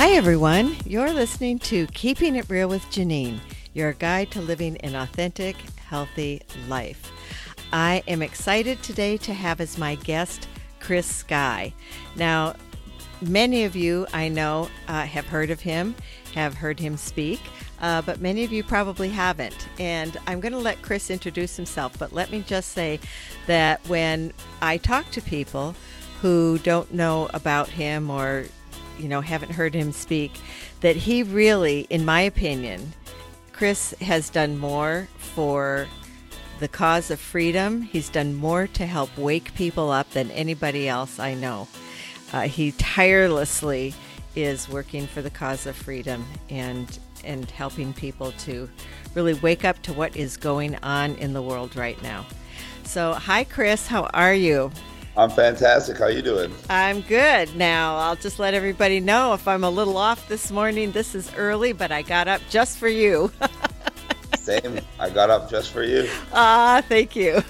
Hi, everyone. You're listening to Keeping It Real with Janine, your guide to living an authentic, healthy life. I am excited today to have as my guest, Chris Sky. Now, many of you, I know, have heard of him, have heard him speak, but many of you probably haven't. And I'm going to let Chris introduce himself, but let me just say that when I talk to people who don't know about him or, you know, haven't heard him speak, that he really, in my opinion, Chris has done more for the cause of freedom. He's done more to help wake people up than anybody else I know. He tirelessly is working for the cause of freedom and helping people to really wake up to what is going on in the world right now. So, hi, Chris. How are you? I'm fantastic. How you doing? I'm good. Now, I'll just let everybody know if I'm a little off this morning. This is early, but I got up just for you. Same. I got up just for you. Ah, thank you.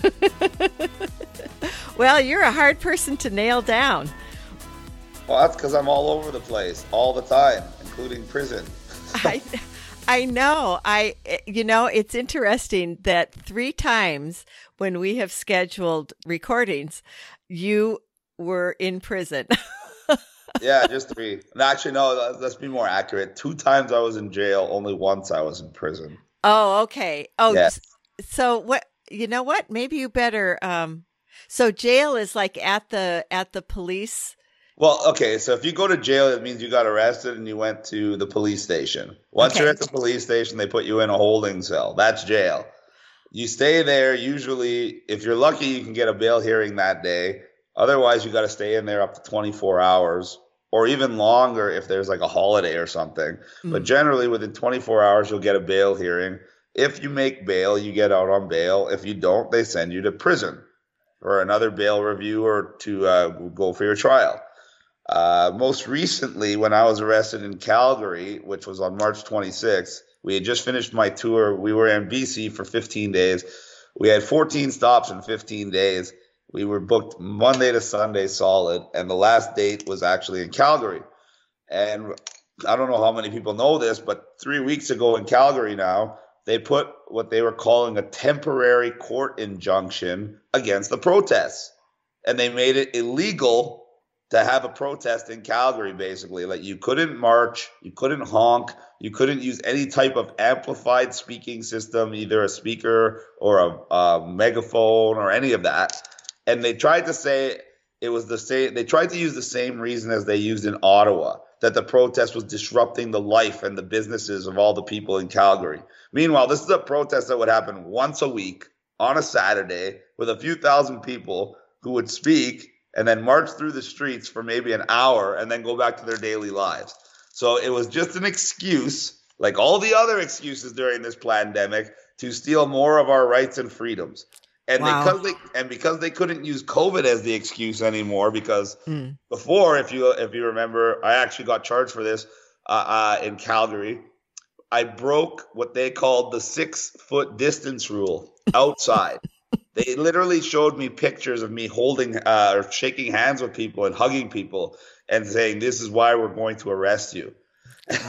Well, you're a hard person to nail down. Well, that's because I'm all over the place all the time, including prison. I know. You know, it's interesting that 3 times when we have scheduled recordings, you were in prison. Yeah, just 3. No, actually, no, let's be more accurate. 2 times I was in jail. Only once I was in prison. Oh, okay. Oh, yes. So what, you know what? Maybe you better, so jail is like at the police. Well, okay. So if you go to jail, it means you got arrested and you went to the police station. Once you're at the police station, they put you in a holding cell. That's jail. You stay there. Usually, if you're lucky, you can get a bail hearing that day. Otherwise, you got to stay in there up to 24 hours or even longer if there's like a holiday or something. Mm-hmm. But generally, within 24 hours, you'll get a bail hearing. If you make bail, you get out on bail. If you don't, they send you to prison for another bail review or to go for your trial. Most recently, when I was arrested in Calgary, which was on March 26th, we had just finished my tour. We were in BC for 15 days. We had 14 stops in 15 days. We were booked Monday to Sunday solid, and the last date was actually in Calgary. And I don't know how many people know this, but 3 weeks ago in Calgary now, they put what they were calling a temporary court injunction against the protests, and they made it illegal to have a protest in Calgary, basically. Like, you couldn't march, you couldn't honk, you couldn't use any type of amplified speaking system, either a speaker or a megaphone or any of that. And they tried to say it was the same. They tried to use the same reason as they used in Ottawa, that the protest was disrupting the life and the businesses of all the people in Calgary. Meanwhile, this is a protest that would happen once a week on a Saturday with a few thousand people who would speak and then march through the streets for maybe an hour and then go back to their daily lives. So it was just an excuse, like all the other excuses during this pandemic, to steal more of our rights and freedoms. And because they couldn't use COVID as the excuse anymore, because before, if you remember, I actually got charged for this in Calgary. I broke what they called the 6-foot distance rule outside. They literally showed me pictures of me holding or shaking hands with people and hugging people and saying, "This is why we're going to arrest you."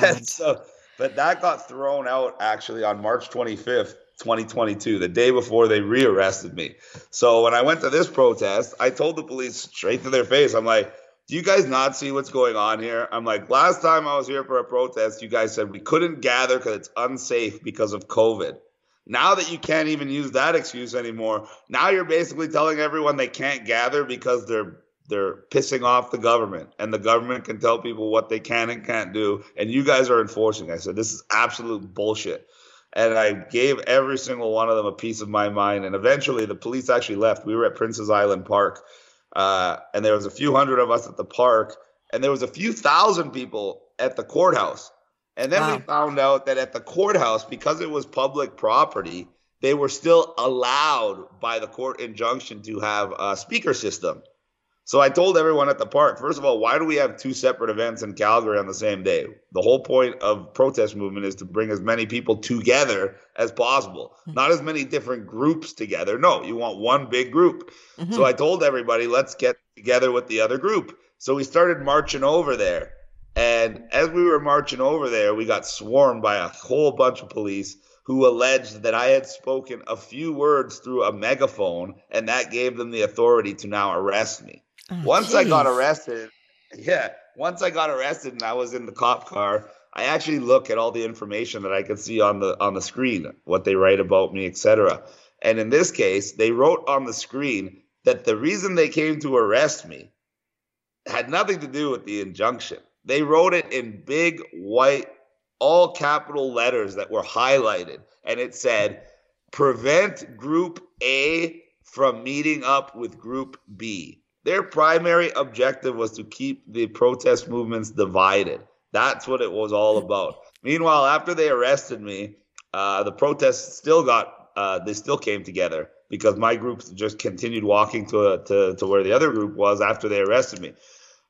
And so, but that got thrown out actually on March 25th, 2022, the day before they rearrested me. So when I went to this protest, I told the police straight to their face, I'm like, "Do you guys not see what's going on here?" I'm like, "Last time I was here for a protest, you guys said we couldn't gather because it's unsafe because of COVID. Now that you can't even use that excuse anymore, now you're basically telling everyone they can't gather because they're pissing off the government, and the government can tell people what they can and can't do, and you guys are enforcing." I said, "This is absolute bullshit." And I gave every single one of them a piece of my mind, and eventually the police actually left. We were at Prince's Island Park, and there was a few hundred of us at the park, and there was a few thousand people at the courthouse. And then we found out that at the courthouse, because it was public property, they were still allowed by the court injunction to have a speaker system. So I told everyone at the park, first of all, why do we have 2 separate events in Calgary on the same day? The whole point of protest movement is to bring as many people together as possible, not as many different groups together. No, you want one big group. Mm-hmm. So I told everybody, let's get together with the other group. So we started marching over there. And as we were marching over there, we got swarmed by a whole bunch of police who alleged that I had spoken a few words through a megaphone, and that gave them the authority to now arrest me. Oh, once geez. I got arrested, and I was in the cop car, I actually look at all the information that I could see on the screen, what they write about me, etc. And in this case, they wrote on the screen that the reason they came to arrest me had nothing to do with the injunction. They wrote it in big, white, all capital letters that were highlighted. And it said, prevent Group A from meeting up with Group B. Their primary objective was to keep the protest movements divided. That's what it was all about. Meanwhile, after they arrested me, the protests still they still came together because my group just continued walking to where the other group was after they arrested me.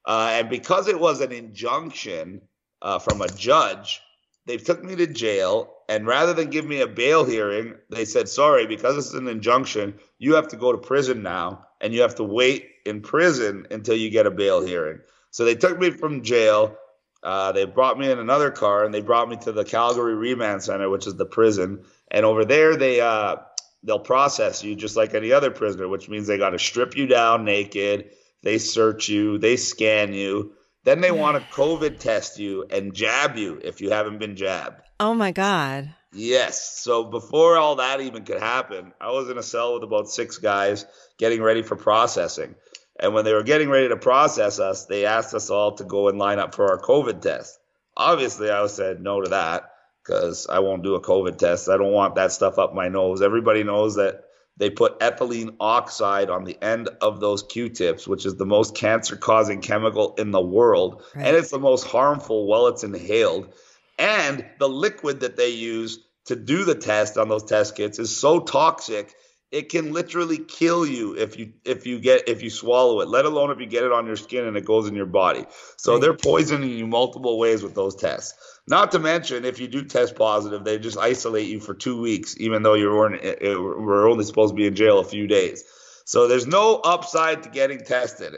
And because it was an injunction from a judge, they took me to jail. And rather than give me a bail hearing, they said, sorry, because it's an injunction, you have to go to prison now and you have to wait in prison until you get a bail hearing. So they took me from jail. They brought me in another car and they brought me to the Calgary Remand Center, which is the prison. And over there, they'll process you just like any other prisoner, which means they got to strip you down naked. They search you. They scan you. Then they want to COVID test you and jab you if you haven't been jabbed. Oh, my God. Yes. So before all that even could happen, I was in a cell with about 6 guys getting ready for processing. And when they were getting ready to process us, they asked us all to go and line up for our COVID test. Obviously, I said no to that because I won't do a COVID test. I don't want that stuff up my nose. Everybody knows that they put ethylene oxide on the end of those Q-tips, which is the most cancer-causing chemical in the world. Right. And it's the most harmful while it's inhaled. And the liquid that they use to do the test on those test kits is so toxic it can literally kill you if you swallow it, let alone if you get it on your skin and it goes in your body. So they're poisoning you multiple ways with those tests. Not to mention, if you do test positive, they just isolate you for 2 weeks, even though we're only supposed to be in jail a few days. So there's no upside to getting tested.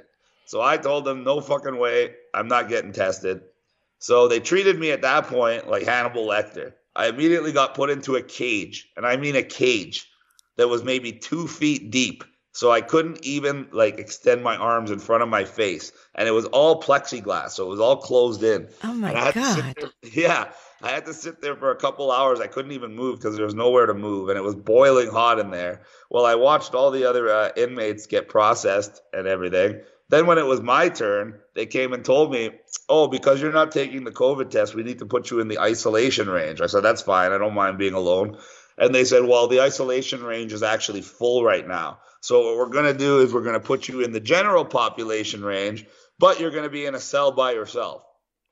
So I told them, no fucking way, I'm not getting tested. So they treated me at that point like Hannibal Lecter. I immediately got put into a cage, and I mean a cage that was maybe 2 feet deep. So I couldn't even extend my arms in front of my face. And it was all plexiglass. So it was all closed in. Oh my God. I had to sit there for a couple hours. I couldn't even move because there was nowhere to move. And it was boiling hot in there. Well, I watched all the other inmates get processed and everything. Then when it was my turn, they came and told me, oh, because you're not taking the COVID test, we need to put you in the isolation range. I said, that's fine. I don't mind being alone. And they said, well, the isolation range is actually full right now. So what we're going to do is we're going to put you in the general population range, but you're going to be in a cell by yourself.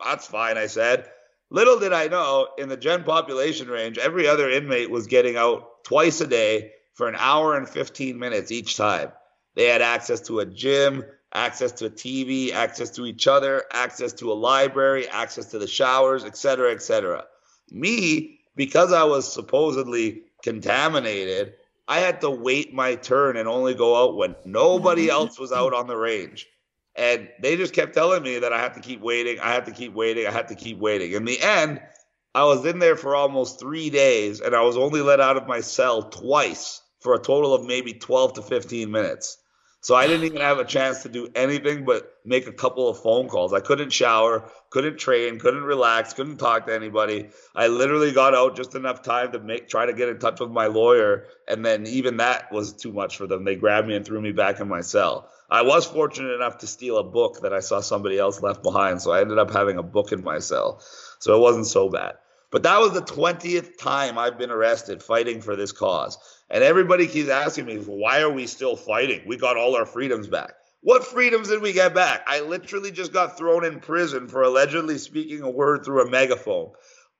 That's fine, I said. Little did I know, in the gen population range, every other inmate was getting out twice a day for an hour and 15 minutes each time. They had access to a gym, access to a TV, access to each other, access to a library, access to the showers, et cetera, et cetera. Me, because I was supposedly contaminated, I had to wait my turn and only go out when nobody else was out on the range. And they just kept telling me that I had to keep waiting. I had to keep waiting. I had to keep waiting. In the end, I was in there for almost 3 days, and I was only let out of my cell twice for a total of maybe 12 to 15 minutes. So I didn't even have a chance to do anything but make a couple of phone calls. I couldn't shower, couldn't train, couldn't relax, couldn't talk to anybody. I literally got out just enough time to try to get in touch with my lawyer. And then even that was too much for them. They grabbed me and threw me back in my cell. I was fortunate enough to steal a book that I saw somebody else left behind. So I ended up having a book in my cell. So it wasn't so bad. But that was the 20th time I've been arrested fighting for this cause. And everybody keeps asking me, why are we still fighting? We got all our freedoms back. What freedoms did we get back? I literally just got thrown in prison for allegedly speaking a word through a megaphone.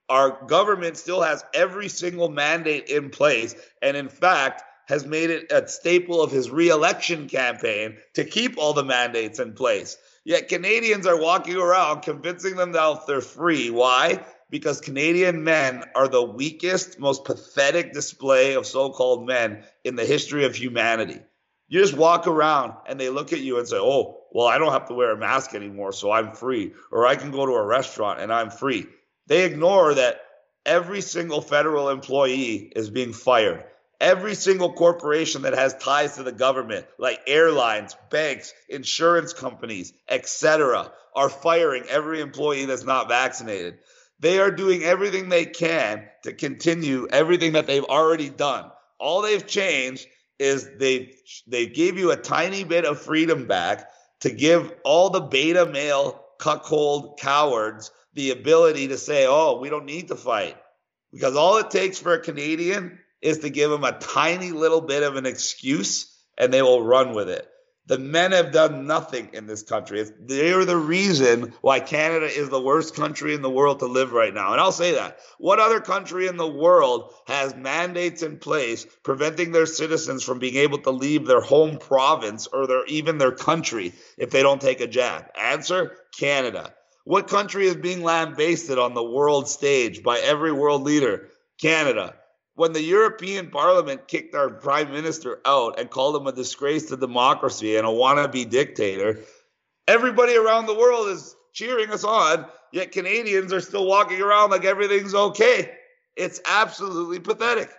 Our government still has every single mandate in place and, in fact, has made it a staple of his re-election campaign to keep all the mandates in place. Yet Canadians are walking around convincing themselves they're free. Why? Because Canadian men are the weakest, most pathetic display of so-called men in the history of humanity. You just walk around and they look at you and say, oh, well, I don't have to wear a mask anymore, so I'm free, or I can go to a restaurant and I'm free. They ignore that every single federal employee is being fired. Every single corporation that has ties to the government, like airlines, banks, insurance companies, etc., are firing every employee that's not vaccinated. They are doing everything they can to continue everything that they've already done. All they've changed is they gave you a tiny bit of freedom back to give all the beta male cuckold cowards the ability to say, oh, we don't need to fight. Because all it takes for a Canadian is to give them a tiny little bit of an excuse, and they will run with it. The men have done nothing in this country. They are the reason why Canada is the worst country in the world to live right now. And I'll say that. What other country in the world has mandates in place preventing their citizens from being able to leave their home province or even their country if they don't take a jab? Answer, Canada. What country is being lambasted on the world stage by every world leader? Canada. When the European Parliament kicked our prime minister out and called him a disgrace to democracy and a wannabe dictator, everybody around the world is cheering us on, yet Canadians are still walking around like everything's okay. It's absolutely pathetic.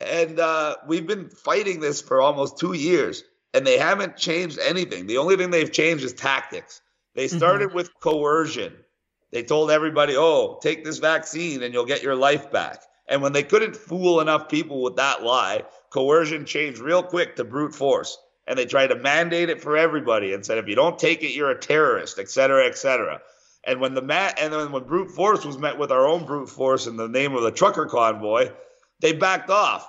And we've been fighting this for almost 2 years, and they haven't changed anything. The only thing they've changed is tactics. They started with coercion. They told everybody, oh, take this vaccine and you'll get your life back. And when they couldn't fool enough people with that lie, coercion changed real quick to brute force. And they tried to mandate it for everybody and said, if you don't take it, you're a terrorist, et cetera, et cetera. And when when brute force was met with our own brute force in the name of the trucker convoy, they backed off.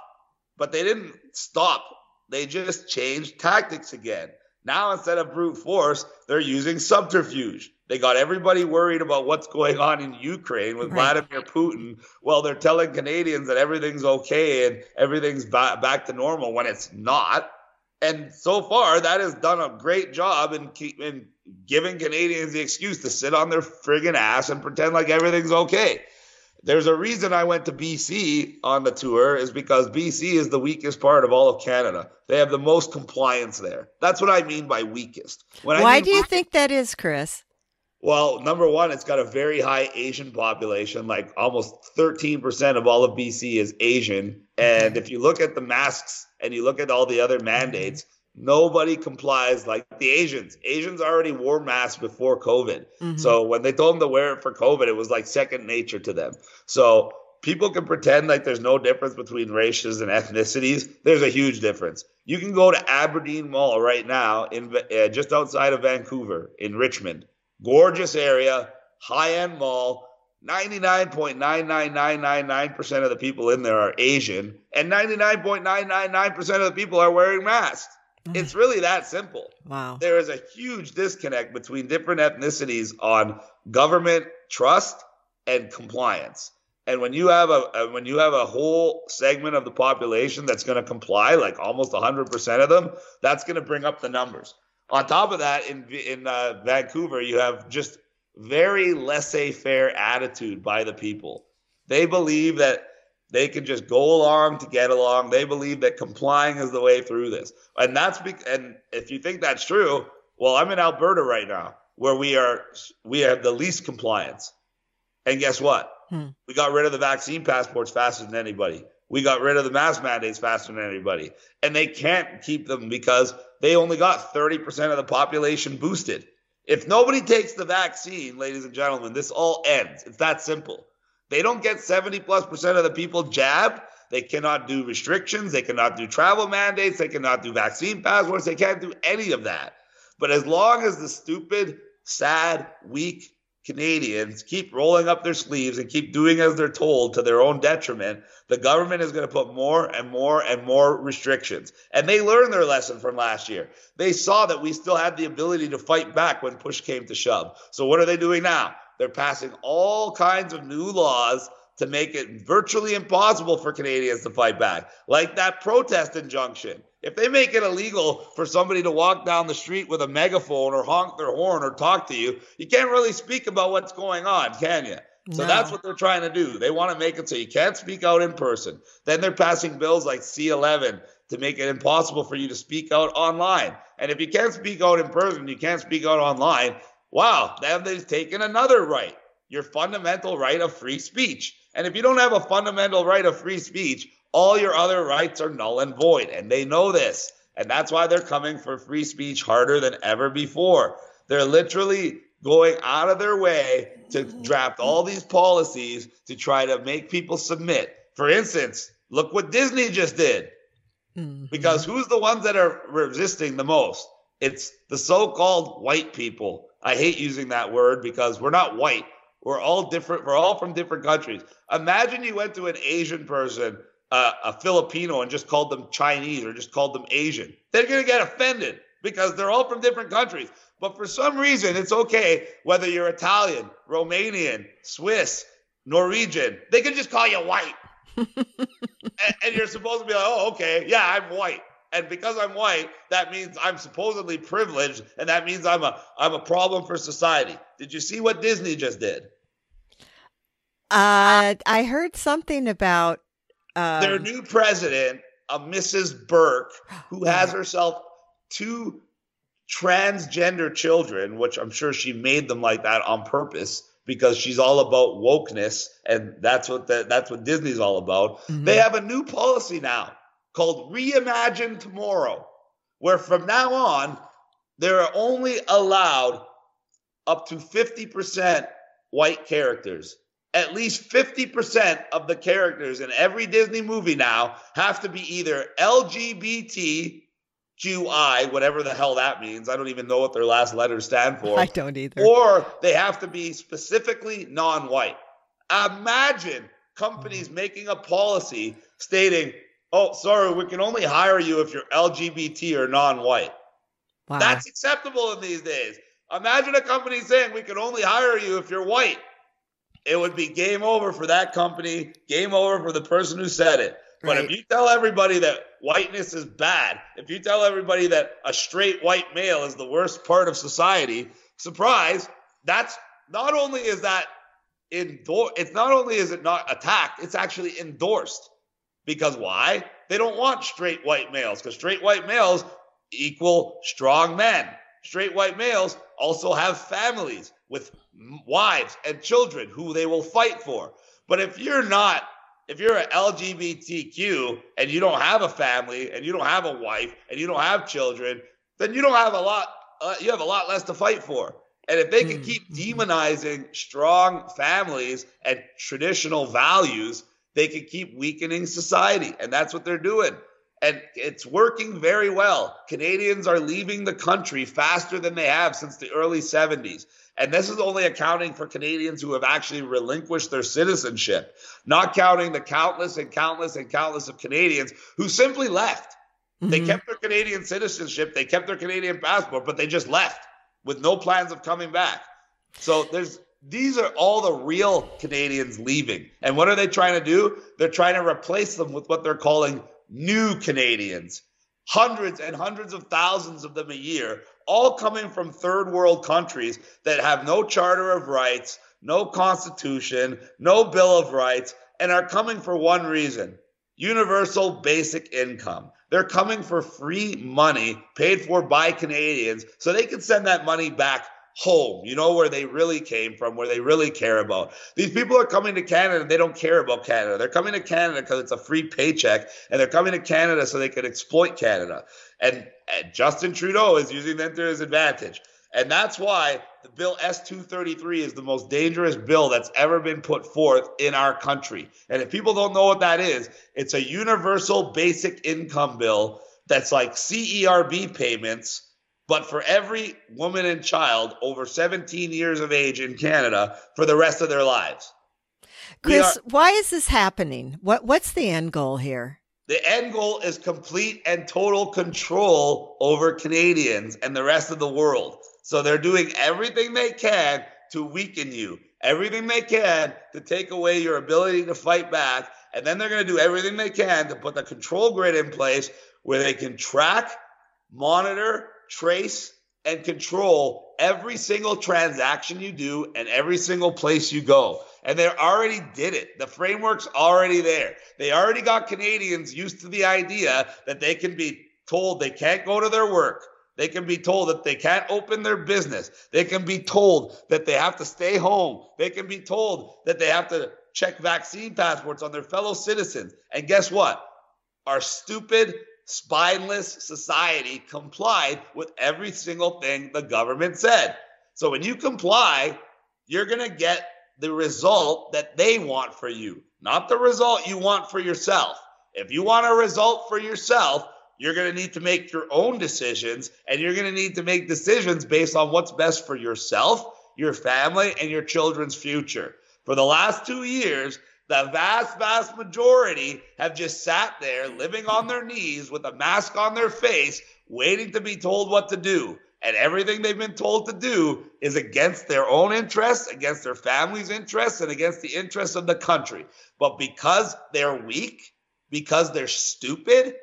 But they didn't stop. They just changed tactics again. Now, instead of brute force, they're using subterfuge. They got everybody worried about what's going on in Ukraine with Vladimir Putin. Well, they're telling Canadians that everything's okay and everything's back to normal when it's not. And so far, that has done a great job in giving Canadians the excuse to sit on their friggin' ass and pretend like everything's okay. There's a reason I went to BC on the tour is because BC is the weakest part of all of Canada. They have the most compliance there. That's what I mean by weakest. Why do you think that is, Chris? Well, number one, it's got a very high Asian population. Like almost 13% of all of BC is Asian. And if you look at the masks and you look at all the other mandates, nobody complies like the Asians. Asians already wore masks before COVID. So when they told them to wear it for COVID, it was like second nature to them. So people can pretend like there's no difference between races and ethnicities. There's a huge difference. You can go to Aberdeen Mall right now in just outside of Vancouver in Richmond. Gorgeous area, high-end mall. 99.99999% of the people in there are Asian, and 99.999% of the people are wearing masks. It's really that simple. Wow. There is a huge disconnect between different ethnicities on government trust and compliance. And when you have a whole segment of the population that's going to comply, like almost 100% of them, that's going to bring up the numbers. On top of that, in Vancouver, you have just very laissez-faire attitude by the people. They believe that they can just go along to get along. They believe that complying is the way through this. And and if you think that's true, well, I'm in Alberta right now where we have the least compliance. And guess what? We got rid of the vaccine passports faster than anybody. We got rid of the mask mandates faster than anybody. And they can't keep them because they only got 30% of the population boosted. If nobody takes the vaccine, ladies and gentlemen, this all ends. It's that simple. They don't get 70+% of the people jabbed. They cannot do restrictions. They cannot do travel mandates. They cannot do vaccine passports. They can't do any of that. But as long as the stupid, sad, weak Canadians keep rolling up their sleeves and keep doing as they're told to their own detriment, the government is going to put more and more and more restrictions. And they learned their lesson from last year. They saw that we still had the ability to fight back when push came to shove. So what are they doing now? They're passing all kinds of new laws to make it virtually impossible for Canadians to fight back, like that protest injunction. If they make it illegal for somebody to walk down the street with a megaphone or honk their horn or talk to you, you can't really speak about what's going on, can you? So that's what they're trying to do. They want to make it so you can't speak out in person. Then they're passing bills like C-11 to make it impossible for you to speak out online. And if you can't speak out in person, you can't speak out online. Wow, then they've taken another right, your fundamental right of free speech. And if you don't have a fundamental right of free speech, all your other rights are null and void. And they know this. And that's why they're coming for free speech harder than ever before. They're literally going out of their way to draft all these policies to try to make people submit. For instance, look what Disney just did. Mm-hmm. Because who's the ones that are resisting the most? It's the so-called white people. I hate using that word because we're not white. We're all different. We're all from different countries. Imagine you went to an Asian person, a Filipino, and just called them Chinese or just called them Asian. They're going to get offended because they're all from different countries. But for some reason, it's okay whether you're Italian, Romanian, Swiss, Norwegian. They can just call you white. and you're supposed to be like, oh, okay, yeah, I'm white. And because I'm white, that means I'm supposedly privileged, and that means I'm a problem for society. Did you see what Disney just did? I heard something about their new president, a Mrs. Burke, who has herself two transgender children, which I'm sure she made them like that on purpose because she's all about wokeness, and that's what Disney's all about. Mm-hmm. They have a new policy now called Reimagine Tomorrow, where from now on, they're only allowed up to 50% white characters. At least 50% of the characters in every Disney movie now have to be either LGBTQI, whatever the hell that means. I don't even know what their last letters stand for. I don't either. Or they have to be specifically non-white. Imagine companies making a policy stating, oh, sorry, we can only hire you if you're LGBT or non-white. Wow. That's acceptable in these days. Imagine a company saying we can only hire you if you're white. It would be game over for that company, game over for the person who said it. But right. If you tell everybody that whiteness is bad, if you tell everybody that a straight white male is the worst part of society, surprise, that's not only is that it's not only is it not attacked, it's actually endorsed. Because why? They don't want straight white males, because straight white males equal strong men. Straight white males also have families with wives and children who they will fight for. But if you're an LGBTQ and you don't have a family and you don't have a wife and you don't have children, then you don't have you have a lot less to fight for. And if they can keep demonizing strong families and traditional values, they can keep weakening society, and that's what they're doing. And it's working very well. Canadians are leaving the country faster than they have since the early 70s. And this is only accounting for Canadians who have actually relinquished their citizenship, not counting the countless and countless and countless of Canadians who simply left. Mm-hmm. They kept their Canadian citizenship, they kept their Canadian passport, but they just left with no plans of coming back. So these are all the real Canadians leaving. And what are they trying to do? They're trying to replace them with what they're calling new Canadians. Hundreds and hundreds of thousands of them a year, all coming from third world countries that have no Charter of Rights, no Constitution, no Bill of Rights, and are coming for one reason: universal basic income. They're coming for free money paid for by Canadians so they can send that money back home, where they really came from, where they really care about. These people are coming to Canada and they don't care about Canada. They're coming to Canada because it's a free paycheck, and they're coming to Canada so they can exploit Canada. And Justin Trudeau is using that to his advantage. And that's why the Bill S-233 is the most dangerous bill that's ever been put forth in our country. And if people don't know what that is, it's a universal basic income bill that's like CERB payments, but for every woman and child over 17 years of age in Canada for the rest of their lives. Chris, why is this happening? What's the end goal here? The end goal is complete and total control over Canadians and the rest of the world. So they're doing everything they can to weaken you, everything they can to take away your ability to fight back, and then they're going to do everything they can to put the control grid in place where they can track, monitor, trace, and control every single transaction you do and every single place you go. And they already did it. The framework's already there. They already got Canadians used to the idea that they can be told they can't go to their work. They can be told that they can't open their business. They can be told that they have to stay home. They can be told that they have to check vaccine passports on their fellow citizens. And guess what? Our stupid, spineless society complied with every single thing the government said. So when you comply, you're going to get the result that they want for you, not the result you want for yourself. If you want a result for yourself, you're going to need to make your own decisions, and you're going to need to make decisions based on what's best for yourself, your family, and your children's future. For the last 2 years, the vast, vast majority have just sat there living on their knees with a mask on their face, waiting to be told what to do. And everything they've been told to do is against their own interests, against their family's interests, and against the interests of the country. But because they're weak, because they're stupid,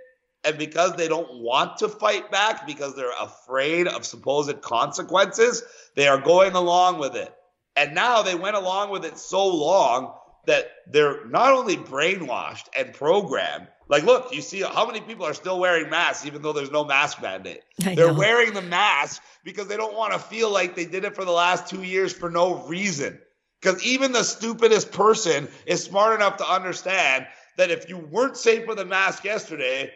and because they don't want to fight back, because they're afraid of supposed consequences, they are going along with it. And now they went along with it so long that they're not only brainwashed and programmed. Like, look, you see how many people are still wearing masks even though there's no mask mandate. They're wearing the mask because they don't want to feel like they did it for the last 2 years for no reason. Because even the stupidest person is smart enough to understand that if you weren't safe with a mask yesterday,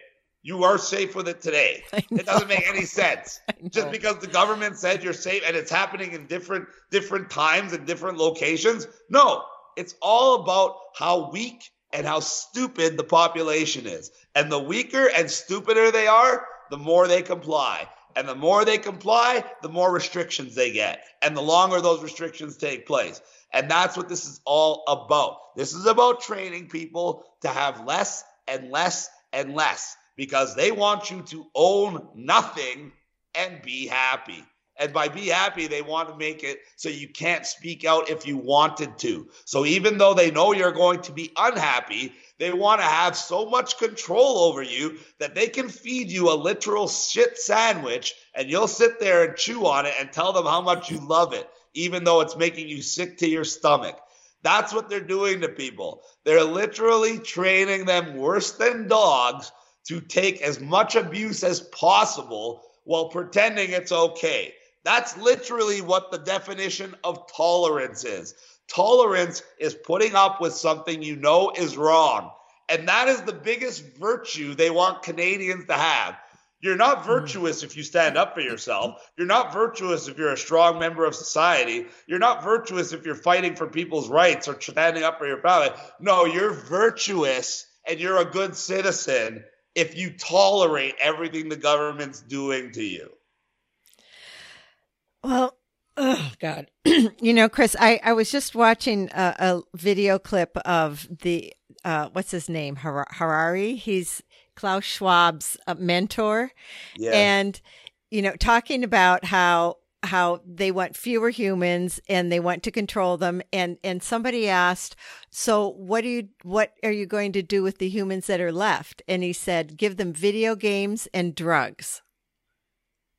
you are safe with it today. It doesn't make any sense. Just because the government said you're safe and it's happening in different times and different locations. No. It's all about how weak and how stupid the population is. And the weaker and stupider they are, the more they comply. And the more they comply, the more restrictions they get. And the longer those restrictions take place. And that's what this is all about. This is about training people to have less and less and less, because they want you to own nothing and be happy. And by be happy, they want to make it so you can't speak out if you wanted to. So even though they know you're going to be unhappy, they want to have so much control over you that they can feed you a literal shit sandwich and you'll sit there and chew on it and tell them how much you love it, even though it's making you sick to your stomach. That's what they're doing to people. They're literally training them worse than dogs to take as much abuse as possible while pretending it's okay. That's literally what the definition of tolerance is. Tolerance is putting up with something you know is wrong. And that is the biggest virtue they want Canadians to have. You're not virtuous if you stand up for yourself. You're not virtuous if you're a strong member of society. You're not virtuous if you're fighting for people's rights or standing up for your family. No, you're virtuous and you're a good citizen if you tolerate everything the government's doing to you. Well, oh God, you know, Chris, I was just watching a video clip of the, what's his name? Harari. He's Klaus Schwab's mentor. Yeah. And, you know, talking about how they want fewer humans and they want to control them. And somebody asked, so what are you going to do with the humans that are left? And he said, give them video games and drugs.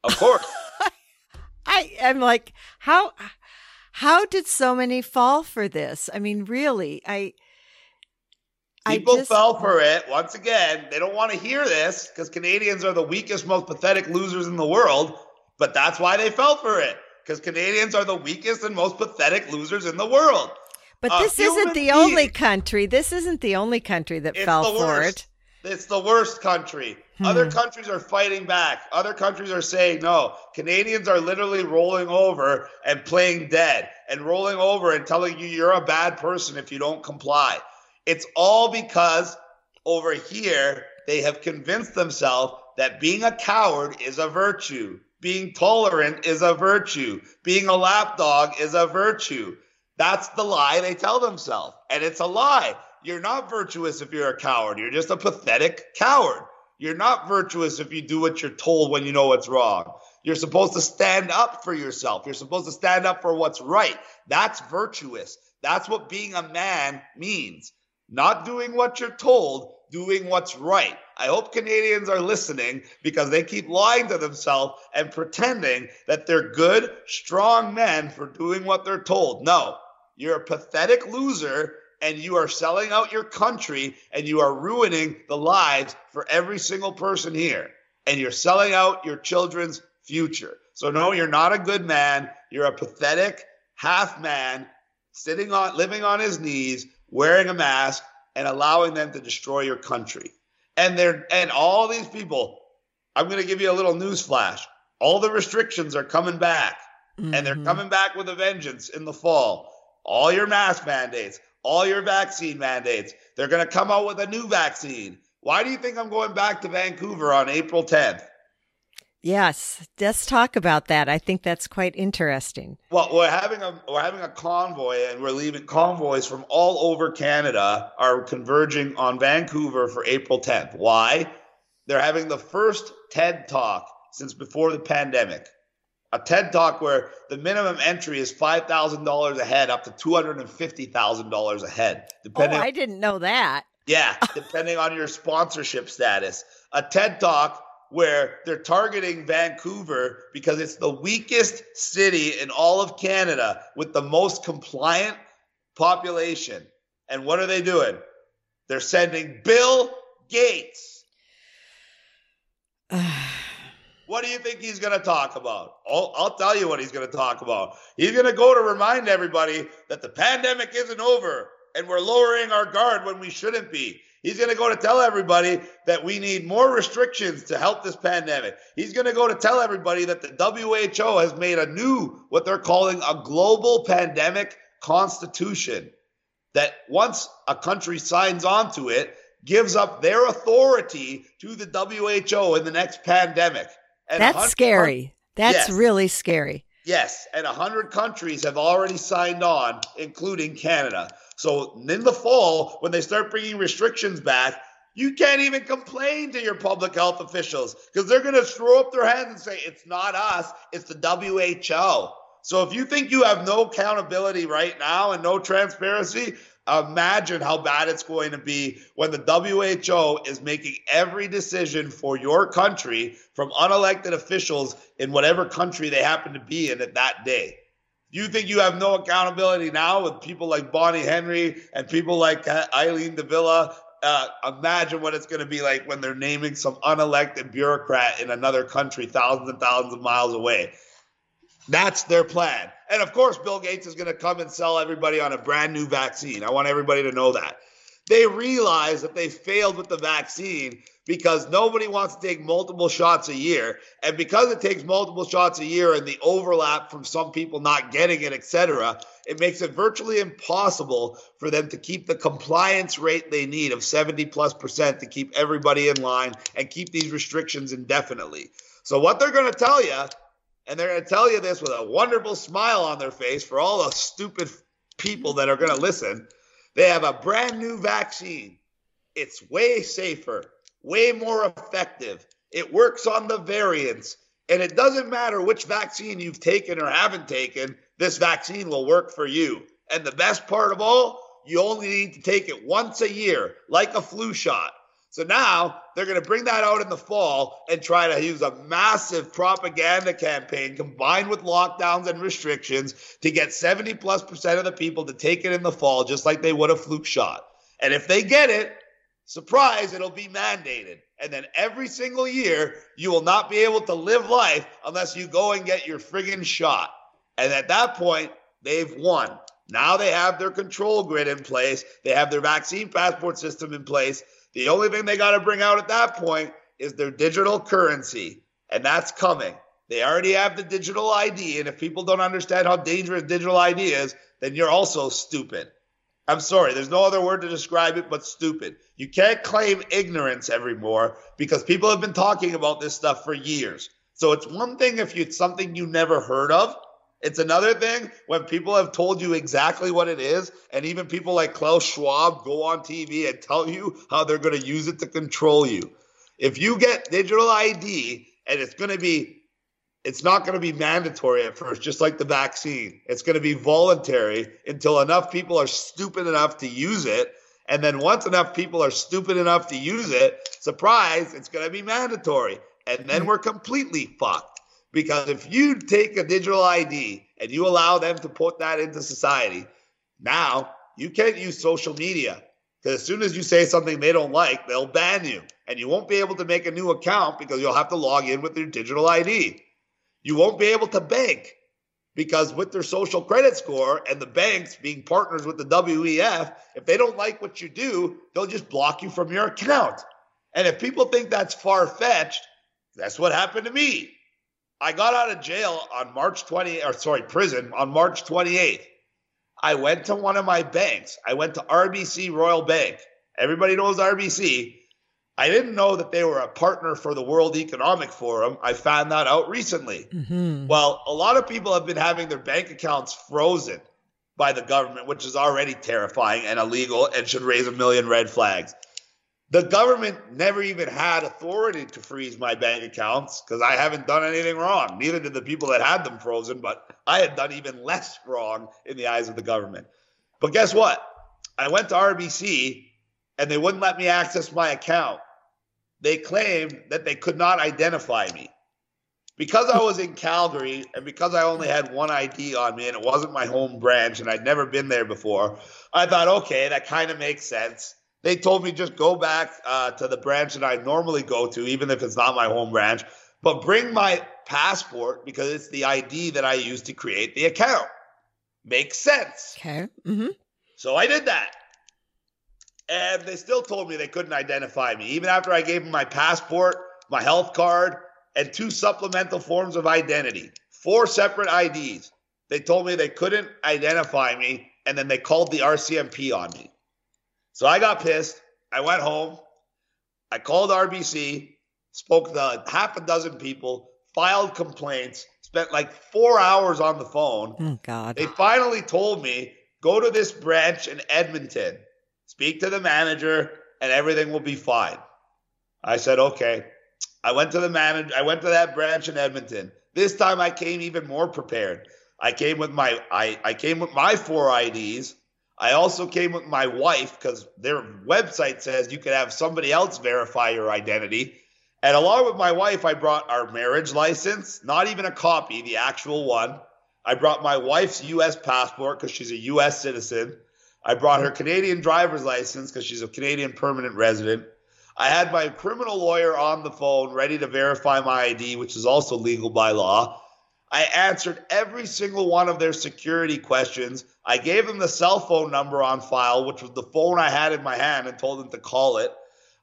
Of course. I am like, how did so many fall for this? I mean, really, people fell for it. Once again, they don't want to hear this because Canadians are the weakest, most pathetic losers in the world. But that's why they fell for it, because Canadians are the weakest and most pathetic losers in the world. But this isn't the only country. This isn't the only country that fell for it. It's the worst country. Other countries are fighting back. Other countries are saying no. Canadians are literally rolling over and playing dead and rolling over and telling you you're a bad person if you don't comply. It's all because over here they have convinced themselves that being a coward is a virtue. Being tolerant is a virtue. Being a lapdog is a virtue. That's the lie they tell themselves. And it's a lie. You're not virtuous if you're a coward. You're just a pathetic coward. You're not virtuous if you do what you're told when you know what's wrong. You're supposed to stand up for yourself. You're supposed to stand up for what's right. That's virtuous. That's what being a man means. Not doing what you're told, doing what's right. I hope Canadians are listening, because they keep lying to themselves and pretending that they're good, strong men for doing what they're told. No, you're a pathetic loser, and you are selling out your country, and you are ruining the lives for every single person here. And you're selling out your children's future. So no, you're not a good man. You're a pathetic half man living on his knees, wearing a mask, and allowing them to destroy your country. And all these people, I'm going to give you a little news flash. All the restrictions are coming back, and they're coming back with a vengeance in the fall. All your mask mandates, all your vaccine mandates. They're going to come out with a new vaccine. Why do you think I'm going back to Vancouver on April 10th? Yes, let's talk about that. I think that's quite interesting. Well, we're having a convoy, and we're leaving convoys from all over Canada are converging on Vancouver for April 10th. Why? They're having the first TED Talk since before the pandemic. A TED Talk where the minimum entry is $5,000 a head up to $250,000 a head. Depending I didn't know that. Yeah, depending on your sponsorship status. A TED Talk where they're targeting Vancouver because it's the weakest city in all of Canada with the most compliant population. And what are they doing? They're sending Bill Gates. What do you think he's going to talk about? I'll tell you what he's going to talk about. He's going to go to remind everybody that the pandemic isn't over and we're lowering our guard when we shouldn't be. He's going to go to tell everybody that we need more restrictions to help this pandemic. He's going to go to tell everybody that the WHO has made a new, what they're calling a global pandemic constitution, that once a country signs on to it, gives up their authority to the WHO in the next pandemic. And that's scary. That's really scary. Yes, and 100 countries have already signed on, including Canada. So in the fall, when they start bringing restrictions back, you can't even complain to your public health officials because they're going to throw up their hands and say, it's not us, it's the WHO. So if you think you have no accountability right now and no transparency, imagine how bad it's going to be when the WHO is making every decision for your country from unelected officials in whatever country they happen to be in at that day. You think you have no accountability now with people like Bonnie Henry and people like Eileen DeVilla? Imagine what it's going to be like when they're naming some unelected bureaucrat in another country thousands and thousands of miles away. That's their plan. And, of course, Bill Gates is going to come and sell everybody on a brand new vaccine. I want everybody to know that. They realize that they failed with the vaccine because nobody wants to take multiple shots a year. And because it takes multiple shots a year and the overlap from some people not getting it, et cetera, it makes it virtually impossible for them to keep the compliance rate they need of 70+% to keep everybody in line and keep these restrictions indefinitely. So what they're going to tell you, and they're going to tell you this with a wonderful smile on their face for all the stupid people that are going to listen, they have a brand new vaccine. It's way safer, way more effective. It works on the variants. And it doesn't matter which vaccine you've taken or haven't taken, this vaccine will work for you. And the best part of all, you only need to take it once a year, like a flu shot. So now they're going to bring that out in the fall and try to use a massive propaganda campaign combined with lockdowns and restrictions to get 70+% of the people to take it in the fall, just like they would a fluke shot. And if they get it, surprise, it'll be mandated. And then every single year, you will not be able to live life unless you go and get your friggin' shot. And at that point, they've won. Now they have their control grid in place. They have their vaccine passport system in place. The only thing they got to bring out at that point is their digital currency, and that's coming. They already have the digital ID, and if people don't understand how dangerous digital ID is, then you're also stupid. I'm sorry, there's no other word to describe it but stupid. You can't claim ignorance anymore because people have been talking about this stuff for years. So it's one thing if it's something you never heard of. It's another thing when people have told you exactly what it is, and even people like Klaus Schwab go on TV and tell you how they're going to use it to control you. If you get digital ID, and it's not going to be mandatory at first, just like the vaccine. It's going to be voluntary until enough people are stupid enough to use it, And then once enough people are stupid enough to use it, surprise, it's going to be mandatory. And then we're completely fucked. Because if you take a digital ID and you allow them to put that into society, now you can't use social media. Because as soon as you say something they don't like, they'll ban you. And you won't be able to make a new account because you'll have to log in with your digital ID. You won't be able to bank because with their social credit score and the banks being partners with the WEF, if they don't like what you do, they'll just block you from your account. And if people think that's far-fetched, that's what happened to me. I got out of jail on prison on March 28th. I went to one of my banks. I went to RBC Royal Bank. Everybody knows RBC. I didn't know that they were a partner for the World Economic Forum. I found that out recently. Mm-hmm. Well, a lot of people have been having their bank accounts frozen by the government, which is already terrifying and illegal and should raise a million red flags. The government never even had authority to freeze my bank accounts because I haven't done anything wrong. Neither did the people that had them frozen, but I had done even less wrong in the eyes of the government. But guess what? I went to RBC and they wouldn't let me access my account. They claimed that they could not identify me. Because I was in Calgary and because I only had one ID on me and it wasn't my home branch and I'd never been there before, I thought, okay, that kind of makes sense. They told me just go back to the branch that I normally go to, even if it's not my home branch, but bring my passport because it's the ID that I use to create the account. Makes sense. Okay. Mm-hmm. So I did that. And they still told me they couldn't identify me, even after I gave them my passport, my health card, and two supplemental forms of identity, four separate IDs. They told me they couldn't identify me, and then they called the RCMP on me. So I got pissed. I went home. I called RBC, spoke to half a dozen people, filed complaints, spent like 4 hours on the phone. Oh, God. They finally told me, go to this branch in Edmonton, speak to the manager, and everything will be fine. I said, okay. I went to the manager. I went to that branch in Edmonton. This time I came even more prepared. I came with my four IDs. I also came with my wife because their website says you could have somebody else verify your identity. And along with my wife, I brought our marriage license, not even a copy, the actual one. I brought my wife's U.S. passport because she's a U.S. citizen. I brought her Canadian driver's license because she's a Canadian permanent resident. I had my criminal lawyer on the phone ready to verify my ID, which is also legal by law. I answered every single one of their security questions. I gave them the cell phone number on file, which was the phone I had in my hand, and told them to call it.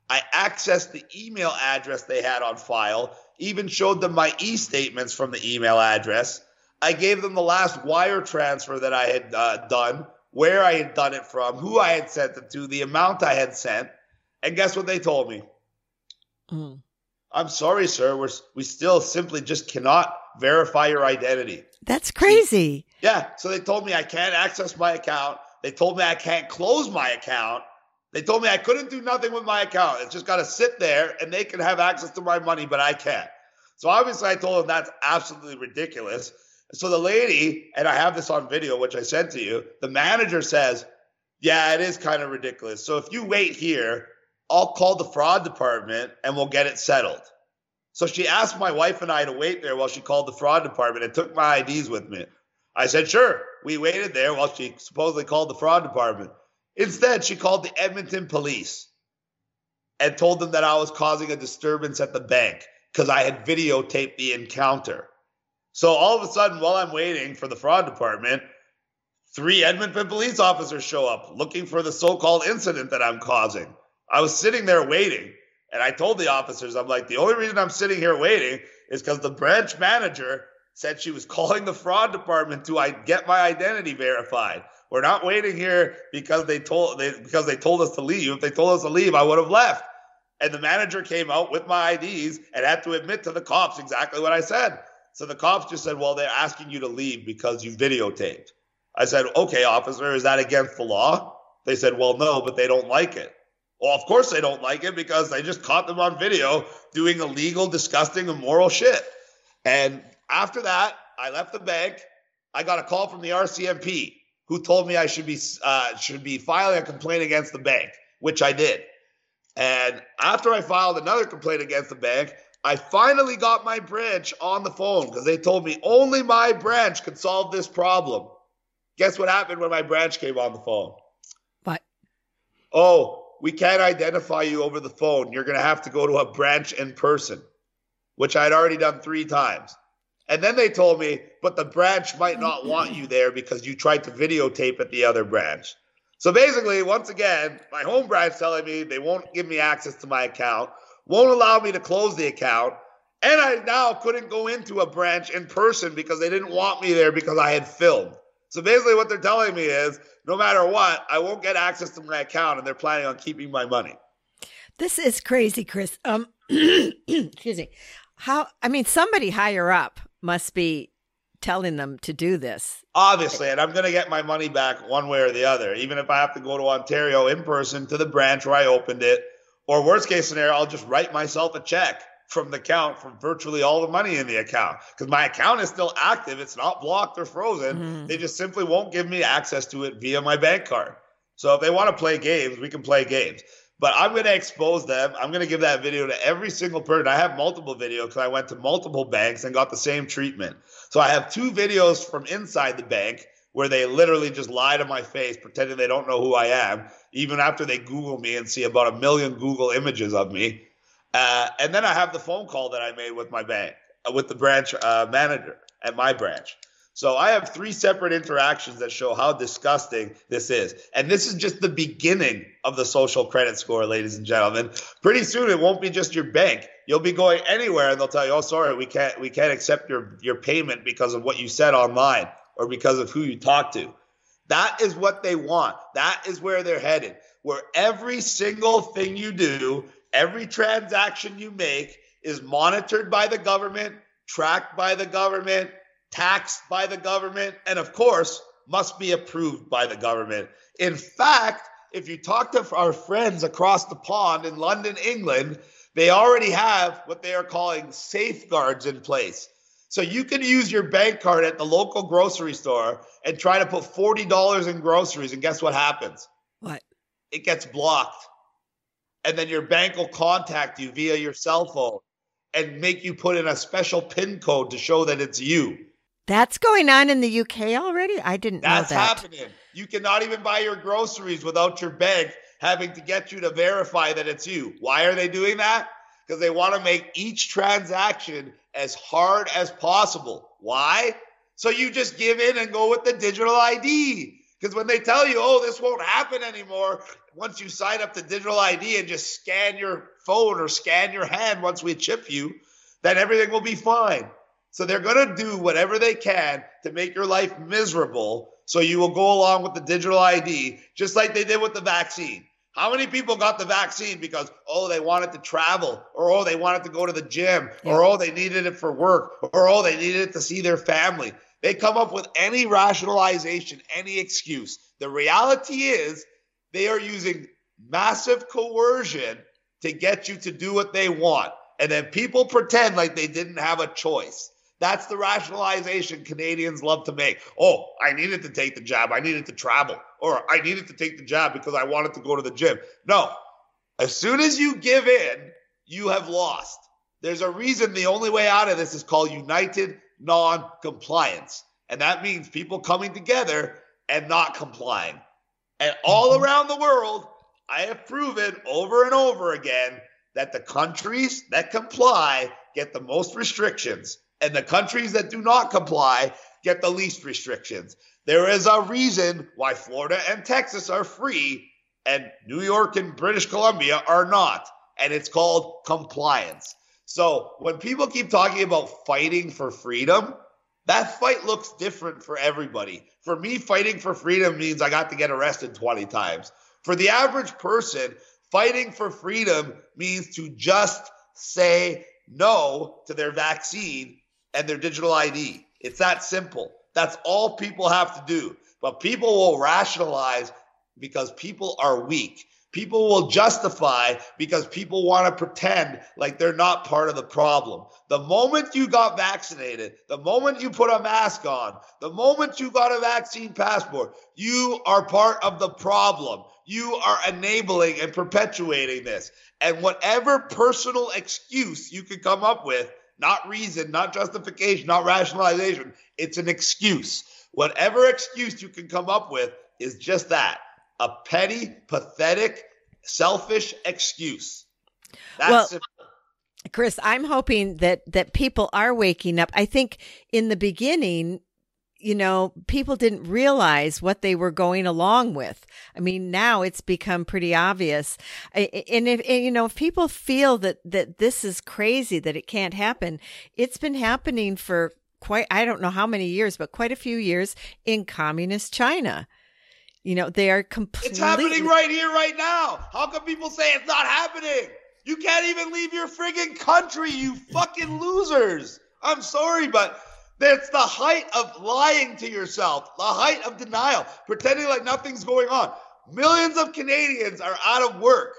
I accessed the email address they had on file, even showed them my e-statements from the email address. I gave them the last wire transfer that I had done, where I had done it from, who I had sent it to, the amount I had sent. And guess what they told me? Mm. I'm sorry, sir. We still simply just cannot verify your identity. That's crazy. Yeah. So they told me I can't access my account. They told me I can't close my account. They told me I couldn't do nothing with my account. It's just got to sit there and they can have access to my money, but I can't. So obviously I told them that's absolutely ridiculous. So the lady, and I have this on video, which I sent to you, the manager says, yeah, it is kind of ridiculous. So if you wait here, I'll call the fraud department and we'll get it settled. So she asked my wife and I to wait there while she called the fraud department and took my IDs with me. I said, sure. We waited there while she supposedly called the fraud department. Instead, she called the Edmonton police and told them that I was causing a disturbance at the bank because I had videotaped the encounter. So all of a sudden, while I'm waiting for the fraud department, three Edmonton police officers show up looking for the so-called incident that I'm causing. I was sitting there waiting. And I told the officers, I'm like, the only reason I'm sitting here waiting is because the branch manager said she was calling the fraud department to get my identity verified. We're not waiting here because they told us to leave. If they told us to leave, I would have left. And the manager came out with my IDs and had to admit to the cops exactly what I said. So the cops just said, well, they're asking you to leave because you videotaped. I said, okay, officer, is that against the law? They said, well, no, but they don't like it. Well, of course they don't like it because they just caught them on video doing illegal, disgusting, immoral shit. And after that, I left the bank. I got a call from the RCMP, who told me I should be filing a complaint against the bank, which I did. And after I filed another complaint against the bank, I finally got my branch on the phone because they told me only my branch could solve this problem. Guess what happened when my branch came on the phone? What? Oh, we can't identify you over the phone. You're going to have to go to a branch in person, which I'd already done 3 times. And then they told me, but the branch might not want you there because you tried to videotape at the other branch. So basically, once again, my home branch telling me they won't give me access to my account, won't allow me to close the account, and I now couldn't go into a branch in person because they didn't want me there because I had filmed. So basically what they're telling me is, no matter what, I won't get access to my account, and they're planning on keeping my money. This is crazy, Chris. Excuse me. Somebody higher up must be telling them to do this. Obviously, and I'm going to get my money back one way or the other, even if I have to go to Ontario in person to the branch where I opened it. Or worst case scenario, I'll just write myself a check from the account for virtually all the money in the account because my account is still active. It's not blocked or frozen. Mm-hmm. They just simply won't give me access to it via my bank card. So if they want to play games, we can play games. But I'm going to expose them. I'm going to give that video to every single person. I have multiple videos because I went to multiple banks and got the same treatment. So I have 2 videos from inside the bank where they literally just lie to my face, pretending they don't know who I am, even after they Google me and see about 1 million Google images of me. And then I have the phone call that I made with my bank, with the branch manager at my branch. So I have 3 separate interactions that show how disgusting this is. And this is just the beginning of the social credit score, ladies and gentlemen. Pretty soon it won't be just your bank. You'll be going anywhere and they'll tell you, oh, sorry, we can't accept your payment because of what you said online or because of who you talk to. That is what they want. That is where they're headed, where every single thing you do, every transaction you make is monitored by the government, tracked by the government, taxed by the government, and of course, must be approved by the government. In fact, if you talk to our friends across the pond in London, England, they already have what they are calling safeguards in place. So you can use your bank card at the local grocery store and try to put $40 in groceries, and guess what happens? What? It gets blocked. And then your bank will contact you via your cell phone and make you put in a special PIN code to show that it's you. That's going on in the UK already? I didn't know that. That's happening. You cannot even buy your groceries without your bank having to get you to verify that it's you. Why are they doing that? Because they want to make each transaction as hard as possible. Why? So you just give in and go with the digital ID. Because when they tell you, oh, this won't happen anymore, once you sign up to digital ID and just scan your phone or scan your hand once we chip you, then everything will be fine. So they're going to do whatever they can to make your life miserable so you will go along with the digital ID, just like they did with the vaccine. How many people got the vaccine because, oh, they wanted to travel, or, oh, they wanted to go to the gym, or, oh, they needed it for work, or, oh, they needed it to see their family? They come up with any rationalization, any excuse. The reality is they are using massive coercion to get you to do what they want. And then people pretend like they didn't have a choice. That's the rationalization Canadians love to make. Oh, I needed to take the job. I needed to travel. Or I needed to take the job because I wanted to go to the gym. No. As soon as you give in, you have lost. There's a reason the only way out of this is called united non-compliance. And that means people coming together and not complying. And all around the world, I have proven over and over again that the countries that comply get the most restrictions, and the countries that do not comply get the least restrictions. There is a reason why Florida and Texas are free and New York and British Columbia are not, and it's called compliance. So when people keep talking about fighting for freedom, that fight looks different for everybody. For me, fighting for freedom means I got to get arrested 20 times. For the average person, fighting for freedom means to just say no to their vaccine and their digital ID. It's that simple. That's all people have to do. But people will rationalize because people are weak. People will justify because people want to pretend like they're not part of the problem. The moment you got vaccinated, the moment you put a mask on, the moment you got a vaccine passport, you are part of the problem. You are enabling and perpetuating this. And whatever personal excuse you can come up with, not reason, not justification, not rationalization, it's an excuse. Whatever excuse you can come up with is just that. A petty, pathetic, selfish excuse. That's simple. Chris, I'm hoping that people are waking up. I think in the beginning, you know, people didn't realize what they were going along with. I mean, now it's become pretty obvious. And if people feel that this is crazy, that it can't happen, it's been happening for I don't know how many years, but quite a few years in communist China. You know, they are completely... It's happening right here, right now. How come people say it's not happening? You can't even leave your friggin' country, you fucking losers. I'm sorry, but that's the height of lying to yourself, the height of denial, pretending like nothing's going on. Millions of Canadians are out of work.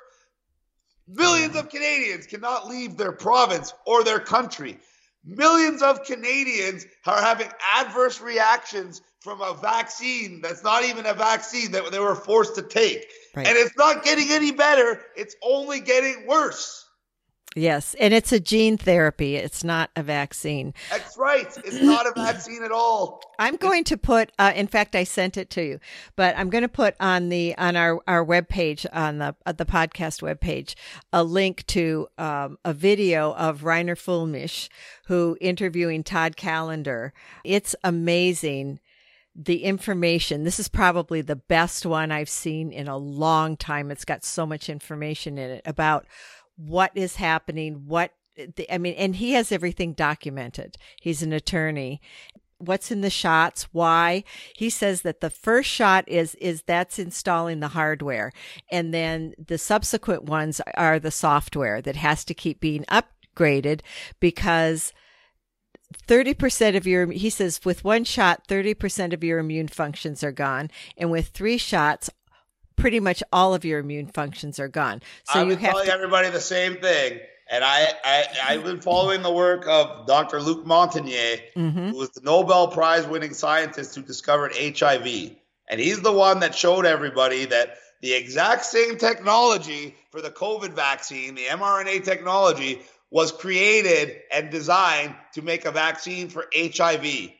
Millions of Canadians cannot leave their province or their country. Millions of Canadians are having adverse reactions from a vaccine that's not even a vaccine that they were forced to take. Right. And it's not getting any better. It's only getting worse. Yes. And it's a gene therapy. It's not a vaccine. That's right. It's not a vaccine at all. I'm going to put, in fact, I sent it to you, but I'm going to put on our webpage, on the podcast webpage, a link to a video of Reiner Fuellmich, who interviewing Todd Callender. It's amazing. The information, this is probably the best one I've seen in a long time. It's got so much information in it about what is happening, and he has everything documented. He's an attorney. What's in the shots, why. He says that the first shot is that's installing the hardware. And then the subsequent ones are the software that has to keep being upgraded because 30% of your, he says, with one shot, 30% of your immune functions are gone. And with three shots, pretty much all of your immune functions are gone. So I've been telling everybody the same thing. And I've been following the work of Dr. Luc Montagnier, who was the Nobel Prize winning scientist who discovered HIV. And he's the one that showed everybody that the exact same technology for the COVID vaccine, the mRNA technology, was created and designed to make a vaccine for HIV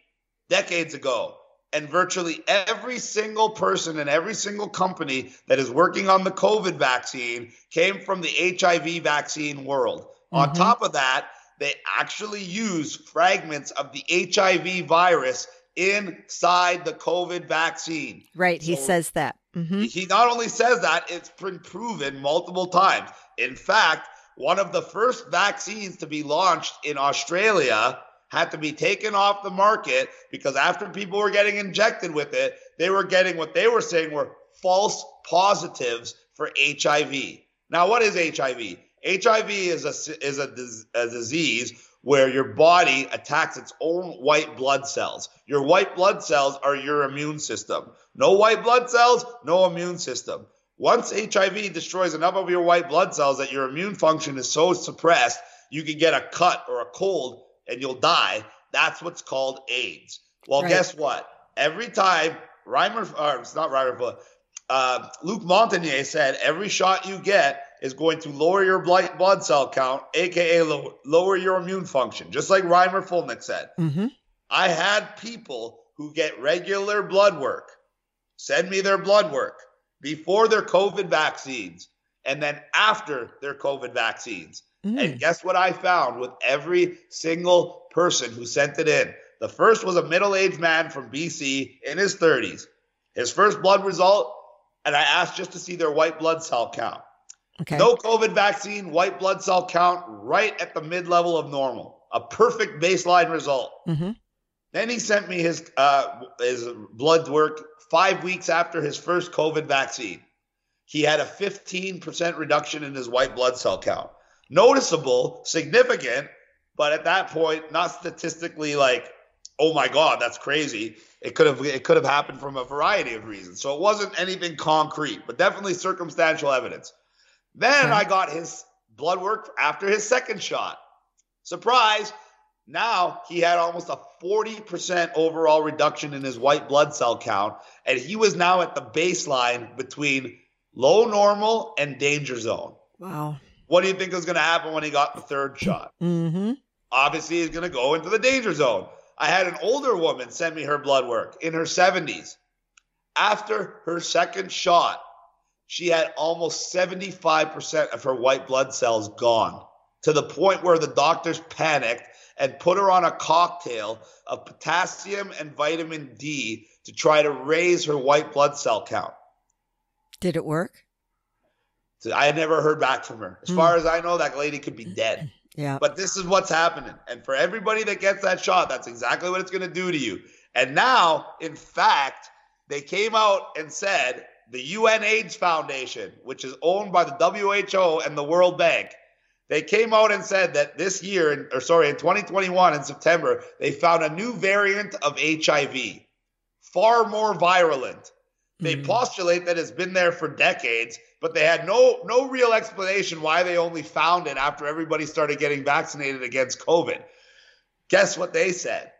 decades ago. And virtually every single person and every single company that is working on the COVID vaccine came from the HIV vaccine world. Mm-hmm. On top of that, they actually use fragments of the HIV virus inside the COVID vaccine. Right, so he says that. Mm-hmm. He not only says that, it's been proven multiple times. In fact, one of the first vaccines to be launched in Australia had to be taken off the market because after people were getting injected with it, they were getting what they were saying were false positives for HIV. Now, what is HIV? HIV is a disease where your body attacks its own white blood cells. Your white blood cells are your immune system. No white blood cells, no immune system. Once HIV destroys enough of your white blood cells that your immune function is so suppressed, you can get a cut or a cold and you'll die. That's what's called AIDS. Well, Guess what? Every time Luc Montagnier said every shot you get is going to lower your white blood cell count, aka lower your immune function, just like Reiner Fuellmich said. Mm-hmm. I had people who get regular blood work send me their blood work before their COVID vaccines, and then after their COVID vaccines. And guess what I found with every single person who sent it in? The first was a middle-aged man from BC in his 30s. His first blood result, and I asked just to see their white blood cell count. Okay. No COVID vaccine, white blood cell count right at the mid-level of normal. A perfect baseline result. Mm-hmm. Then he sent me his blood work 5 weeks after his first COVID vaccine. He had a 15% reduction in his white blood cell count. Noticeable, significant, but at that point, not statistically like oh my God, that's crazy. It could have happened from a variety of reasons. So it wasn't anything concrete, but definitely circumstantial evidence. Then I got his blood work after his second shot. Surprise. Now he had almost a 40% overall reduction in his white blood cell count. And he was now at the baseline between low normal and danger zone. Wow. What do you think was going to happen when he got the third shot? Mm-hmm. Obviously, he's going to go into the danger zone. I had an older woman send me her blood work in her 70s. After her second shot, she had almost 75% of her white blood cells gone, to the point where the doctors panicked and put her on a cocktail of potassium and vitamin D to try to raise her white blood cell count. Did it work? I had never heard back from her. As far as I know, that lady could be dead. Yeah. But this is what's happening. And for everybody that gets that shot, that's exactly what it's going to do to you. And now, in fact, they came out and said the UNAIDS Foundation, which is owned by the WHO and the World Bank, they came out and said that this year, or sorry, in 2021, in September, they found a new variant of HIV, far more virulent. They postulate that it's been there for decades, but they had no real explanation why they only found it after everybody started getting vaccinated against COVID. Guess what they said?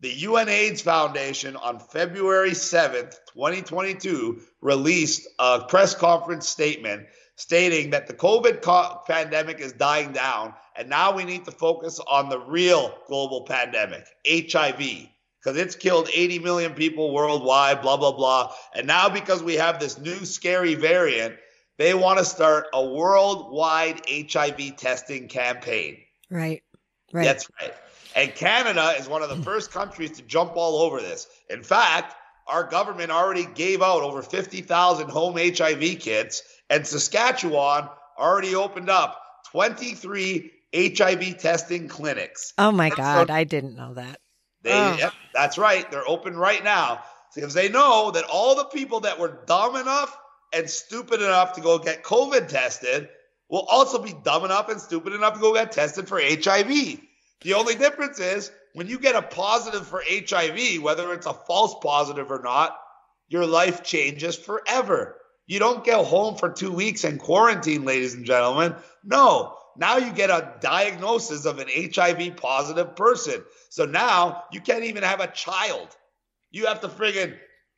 The UNAIDS Foundation on February 7th, 2022, released a press conference statement stating that the COVID pandemic is dying down, and now we need to focus on the real global pandemic, HIV. Because it's killed 80 million people worldwide, blah, blah, blah. And now because we have this new scary variant, they want to start a worldwide HIV testing campaign. Right. That's right. And Canada is one of the first countries to jump all over this. In fact, our government already gave out over 50,000 home HIV kits, and Saskatchewan already opened up 23 HIV testing clinics. Oh, my God. I didn't know that. Yep, that's right. They're open right now because they know that all the people that were dumb enough and stupid enough to go get COVID tested will also be dumb enough and stupid enough to go get tested for HIV. The only difference is when you get a positive for HIV, whether it's a false positive or not, your life changes forever. You don't go home for 2 weeks and quarantine, ladies and gentlemen. No. Now you get a diagnosis of an HIV positive person. So now you can't even have a child. You have to friggin'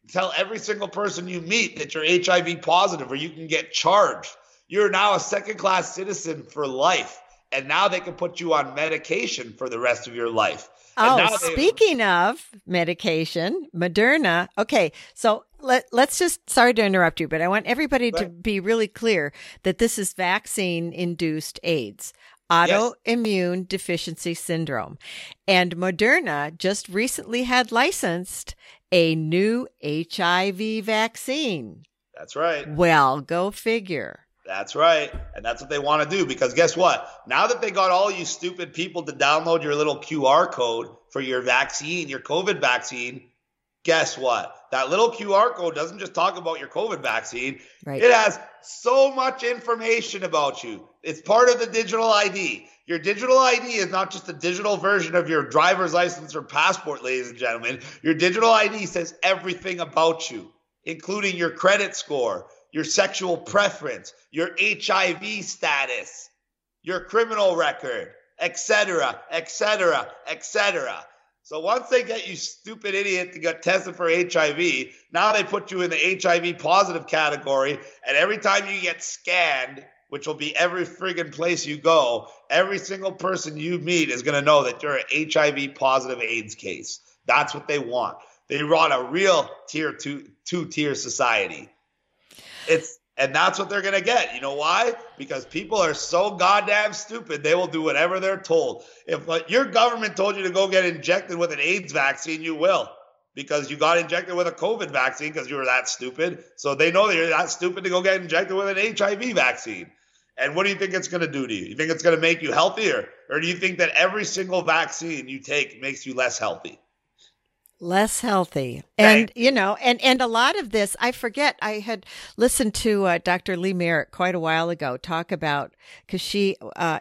tell every single person you meet that you're HIV positive or you can get charged. You're now a second-class citizen for life. And now they can put you on medication for the rest of your life. Oh, and now speaking of medication, Moderna. Okay, so let's just, sorry to interrupt you, but I want everybody to be really clear that this is vaccine-induced AIDS, autoimmune deficiency syndrome. And Moderna just recently had licensed a new HIV vaccine. That's right. Well, go figure. That's right. And that's what they want to do, because guess what? Now that they got all you stupid people to download your little QR code for your vaccine, your COVID vaccine, guess what? That little QR code doesn't just talk about your COVID vaccine. Right. It has so much information about you. It's part of the digital ID. Your digital ID is not just a digital version of your driver's license or passport, ladies and gentlemen. Your digital ID says everything about you, including your credit score, your sexual preference, your HIV status, your criminal record, etc., etc., etc. So once they get you stupid idiot to get tested for HIV, now they put you in the HIV positive category, and every time you get scanned, which will be every friggin' place you go, every single person you meet is going to know that you're an HIV positive AIDS case. That's what they want. They want a real tier two-tier society. And that's what they're going to get. You know why? Because people are so goddamn stupid, they will do whatever they're told. If your government told you to go get injected with an AIDS vaccine, you will, because you got injected with a COVID vaccine because you were that stupid. So they know that you're that stupid to go get injected with an HIV vaccine. And what do you think it's going to do to you? You think it's going to make you healthier? Or do you think that every single vaccine you take makes you less healthy? less healthy. And, right. and a lot of this, I forget, I had listened to Dr. Lee Merritt quite a while ago talk about, because she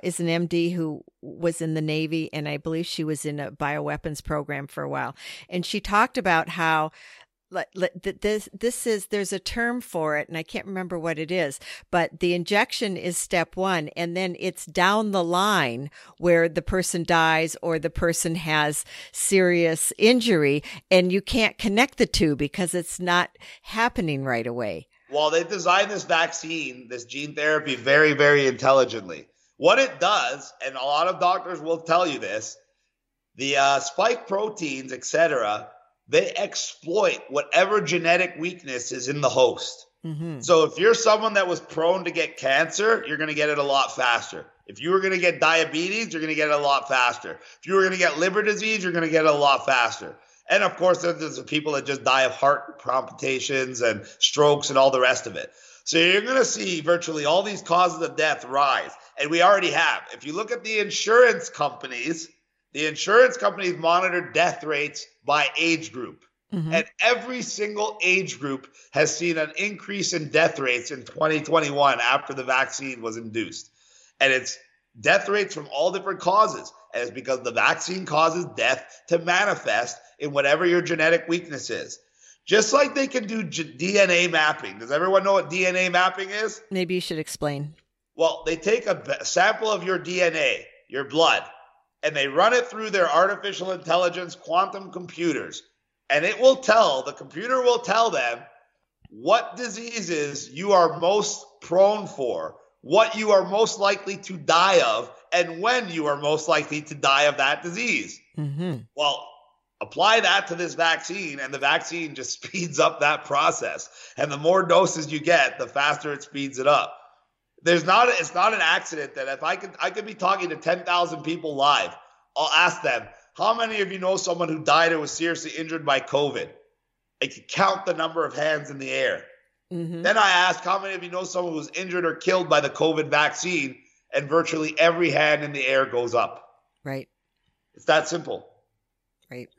is an MD who was in the Navy, and I believe she was in a bioweapons program for a while. And she talked about how there's a term for it, and I can't remember what it is, but the injection is step one, and then it's down the line where the person dies or the person has serious injury, and you can't connect the two because it's not happening right away. Well, they designed this vaccine, this gene therapy, very, very intelligently. What it does, and a lot of doctors will tell you this, the spike proteins, etc., they exploit whatever genetic weakness is in the host. Mm-hmm. So if you're someone that was prone to get cancer, you're going to get it a lot faster. If you were going to get diabetes, you're going to get it a lot faster. If you were going to get liver disease, you're going to get it a lot faster. And of course, there's the people that just die of heart palpitations and strokes and all the rest of it. So you're going to see virtually all these causes of death rise. And we already have. If you look at the insurance companies monitor death rates by age group. Mm-hmm. And every single age group has seen an increase in death rates in 2021 after the vaccine was induced. And it's death rates from all different causes. And it's because the vaccine causes death to manifest in whatever your genetic weakness is. Just like they can do DNA mapping. Does everyone know what DNA mapping is? Maybe you should explain. Well, they take a sample of your DNA, your blood, and they run it through their artificial intelligence quantum computers. And it will tell, the computer will tell them what diseases you are most prone for, what you are most likely to die of, and when you are most likely to die of that disease. Mm-hmm. Well, apply that to this vaccine, and the vaccine just speeds up that process. And the more doses you get, the faster it speeds it up. It's not an accident that if I could be talking to 10,000 people live, I'll ask them, how many of you know someone who died or was seriously injured by COVID? I could count the number of hands in the air. Mm-hmm. Then I ask, how many of you know someone who was injured or killed by the COVID vaccine? And virtually every hand in the air goes up. Right. It's that simple. Right.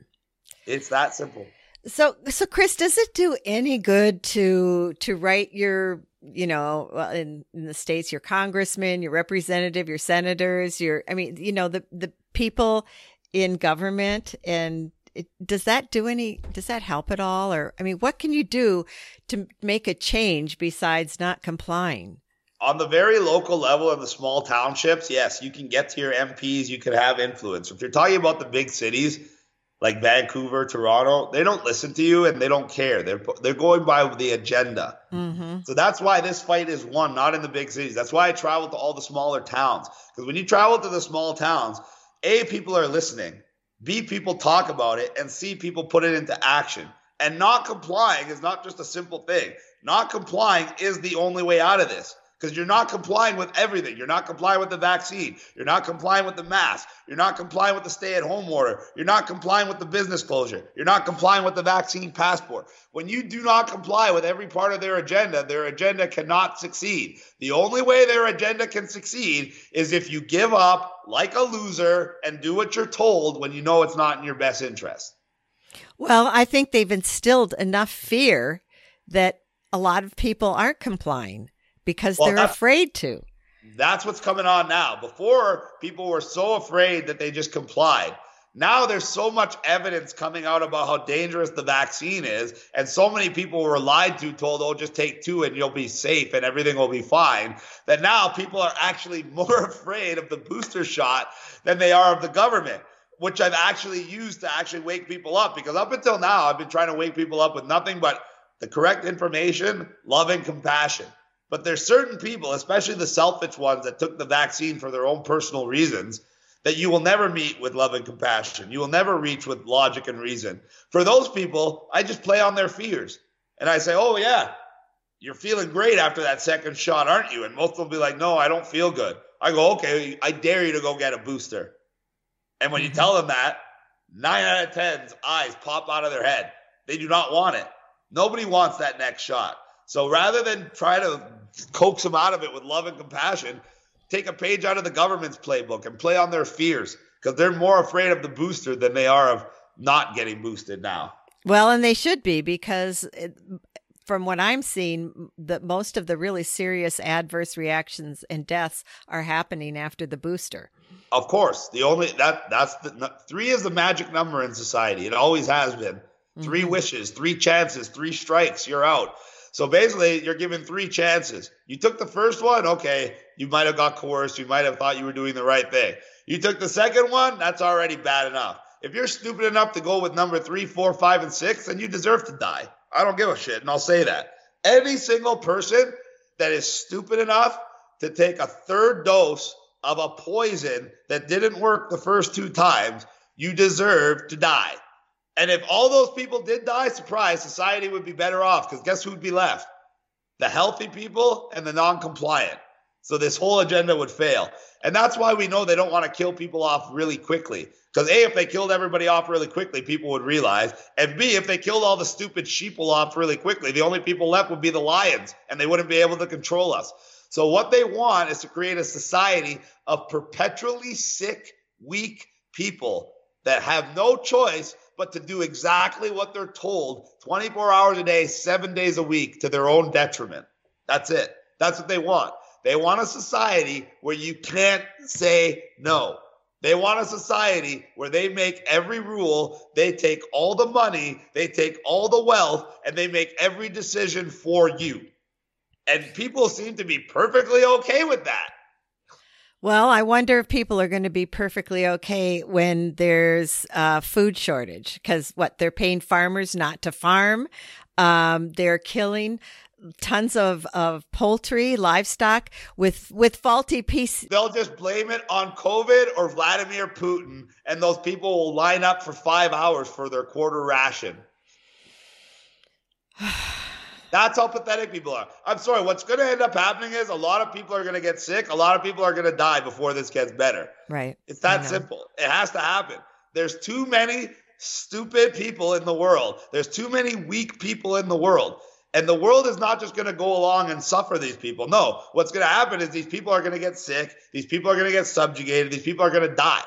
It's that simple. So Chris, does it do any good to write your, in the States, your congressman, your representative, your senators, the people in government? And does that help at all? Or, what can you do to make a change besides not complying? On the very local level of the small townships, yes, you can get to your MPs, you can have influence. If you're talking about the big cities, like Vancouver, Toronto, they don't listen to you and they don't care. They're going by the agenda. Mm-hmm. So that's why this fight is won, not in the big cities. That's why I travel to all the smaller towns. Because when you travel to the small towns, A, people are listening. B, people talk about it. And C, people put it into action. And not complying is not just a simple thing. Not complying is the only way out of this. Because you're not complying with everything. You're not complying with the vaccine. You're not complying with the mask. You're not complying with the stay-at-home order. You're not complying with the business closure. You're not complying with the vaccine passport. When you do not comply with every part of their agenda cannot succeed. The only way their agenda can succeed is if you give up like a loser and do what you're told when you know it's not in your best interest. Well, I think they've instilled enough fear that a lot of people aren't complying. Because they're afraid to. That's what's coming on now. Before, people were so afraid that they just complied. Now there's so much evidence coming out about how dangerous the vaccine is. And so many people were lied to, told, oh, just take two and you'll be safe and everything will be fine. That now people are actually more afraid of the booster shot than they are of the government, which I've actually used to actually wake people up. Because up until now, I've been trying to wake people up with nothing but the correct information, love and compassion. But there's certain people, especially the selfish ones that took the vaccine for their own personal reasons, that you will never meet with love and compassion. You will never reach with logic and reason. For those people, I just play on their fears. And I say, oh, yeah, you're feeling great after that second shot, aren't you? And most will be like, no, I don't feel good. I go, okay, I dare you to go get a booster. And when you tell them that, 9 out of 10's eyes pop out of their head. They do not want it. Nobody wants that next shot. So rather than try to coax them out of it with love and compassion, take a page out of the government's playbook and play on their fears, because they're more afraid of the booster than they are of not getting boosted now. Well, and they should be, because from what I'm seeing, that most of the really serious adverse reactions and deaths are happening after the booster. Of course, the only three is the magic number in society. It always has been. Three wishes, three chances, three strikes, you're out. So basically, you're given three chances. You took the first one, okay, you might have got coerced. You might have thought you were doing the right thing. You took the second one, that's already bad enough. If you're stupid enough to go with number 3, 4, 5, and 6, then you deserve to die. I don't give a shit, and I'll say that. Any single person that is stupid enough to take a third dose of a poison that didn't work the first two times, you deserve to die. And if all those people did die, surprise, society would be better off, because guess who would be left? The healthy people and the non-compliant. So this whole agenda would fail. And that's why we know they don't want to kill people off really quickly. Because A, if they killed everybody off really quickly, people would realize. And B, if they killed all the stupid sheeple off really quickly, the only people left would be the lions, and they wouldn't be able to control us. So what they want is to create a society of perpetually sick, weak people that have no choice but to do exactly what they're told 24 hours a day, 7 days a week, to their own detriment. That's it. That's what they want. They want a society where you can't say no. They want a society where they make every rule, they take all the money, they take all the wealth, and they make every decision for you. And people seem to be perfectly okay with that. Well, I wonder if people are going to be perfectly okay when there's a food shortage, because what, they're paying farmers not to farm. They're killing tons of poultry, livestock with faulty pieces. They'll just blame it on COVID or Vladimir Putin, and those people will line up for 5 hours for their quarter ration. That's how pathetic people are. I'm sorry. What's going to end up happening is a lot of people are going to get sick. A lot of people are going to die before this gets better. Right. It's that simple. It has to happen. There's too many stupid people in the world. There's too many weak people in the world. And the world is not just going to go along and suffer these people. No, what's going to happen is these people are going to get sick. These people are going to get subjugated. These people are going to die.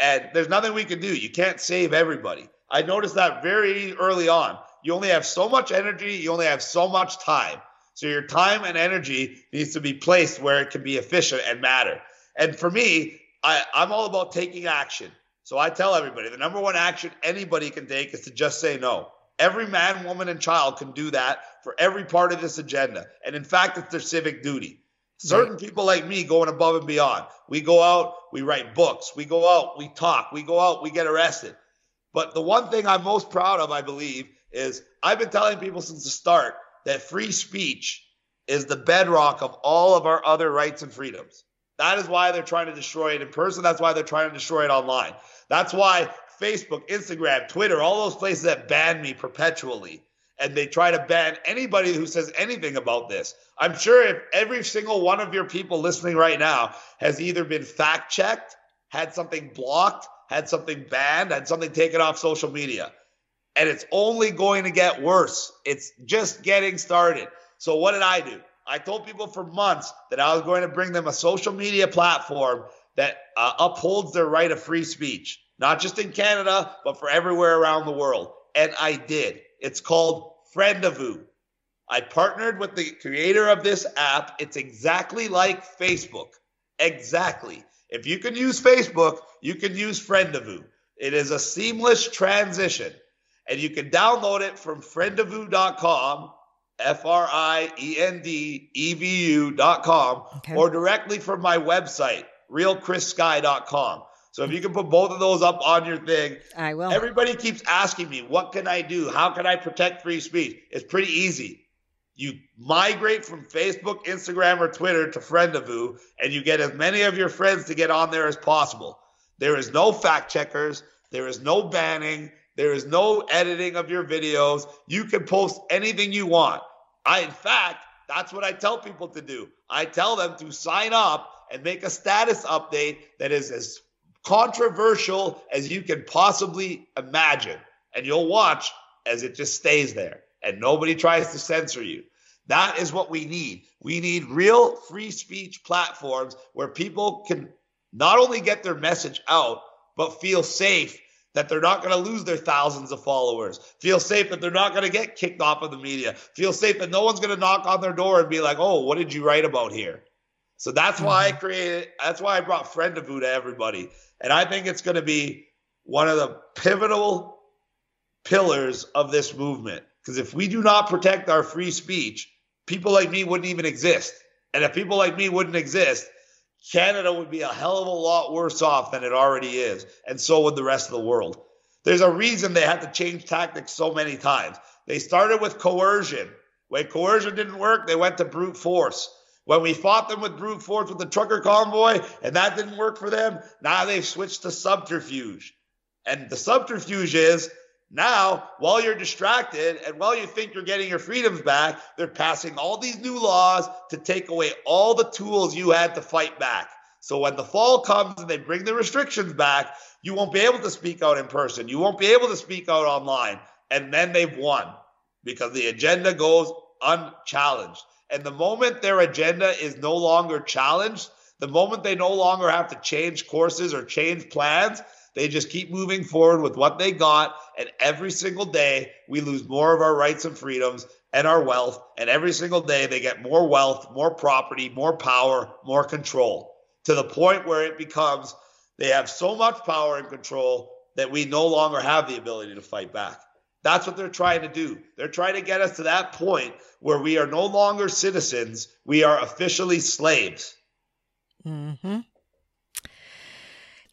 And there's nothing we can do. You can't save everybody. I noticed that very early on. You only have so much energy. You only have so much time. So your time and energy needs to be placed where it can be efficient and matter. And for me, I'm all about taking action. So I tell everybody, the number one action anybody can take is to just say no. Every man, woman, and child can do that for every part of this agenda. And in fact, it's their civic duty. Certain people like me going above and beyond. We go out, we write books. We go out, we talk. We go out, we get arrested. But the one thing I'm most proud of, I believe, is I've been telling people since the start that free speech is the bedrock of all of our other rights and freedoms. That is why they're trying to destroy it in person. That's why they're trying to destroy it online. That's why Facebook, Instagram, Twitter, all those places that ban me perpetually. And they try to ban anybody who says anything about this. I'm sure if every single one of your people listening right now has either been fact-checked, had something blocked, had something banned, had something taken off social media. And it's only going to get worse. It's just getting started. So what did I do? I told people for months that I was going to bring them a social media platform that upholds their right of free speech. Not just in Canada, but for everywhere around the world. And I did. It's called Friend-Evu. I partnered with the creator of this app. It's exactly like Facebook. Exactly. If you can use Facebook, you can use Friend-Evu. It is a seamless transition. And you can download it from friendevu.com, FRIENDEVU.com, or directly from my website, realchrissky.com. So if you can put both of those up on your thing. I will. Everybody keeps asking me, what can I do? How can I protect free speech? It's pretty easy. You migrate from Facebook, Instagram, or Twitter to Friend-Evu, and you get as many of your friends to get on there as possible. There is no fact checkers. There is no banning. There is no editing of your videos. You can post anything you want. In fact, that's what I tell people to do. I tell them to sign up and make a status update that is as controversial as you can possibly imagine. And you'll watch as it just stays there and nobody tries to censor you. That is what we need. We need real free speech platforms where people can not only get their message out, but feel safe that they're not going to lose their thousands of followers. Feel safe that they're not going to get kicked off of the media. Feel safe that no one's going to knock on their door and be like, oh, what did you write about here? So that's why I created, that's why I brought Friend-Evu to everybody. And I think it's going to be one of the pivotal pillars of this movement. Because if we do not protect our free speech, people like me wouldn't even exist. And if people like me wouldn't exist, Canada would be a hell of a lot worse off than it already is, and so would the rest of the world. There's a reason they had to change tactics so many times. They started with coercion. When coercion didn't work, they went to brute force. When we fought them with brute force with the trucker convoy, and that didn't work for them, now they've switched to subterfuge. And the subterfuge is, now, while you're distracted and while you think you're getting your freedoms back, they're passing all these new laws to take away all the tools you had to fight back. So when the fall comes and they bring the restrictions back, you won't be able to speak out in person. You won't be able to speak out online. And then they've won because the agenda goes unchallenged. And the moment their agenda is no longer challenged, the moment they no longer have to change courses or change plans, they just keep moving forward with what they got, and every single day we lose more of our rights and freedoms and our wealth, and every single day they get more wealth, more property, more power, more control, to the point where it becomes they have so much power and control that we no longer have the ability to fight back. That's what they're trying to do. They're trying to get us to that point where we are no longer citizens. We are officially slaves. Mm-hmm.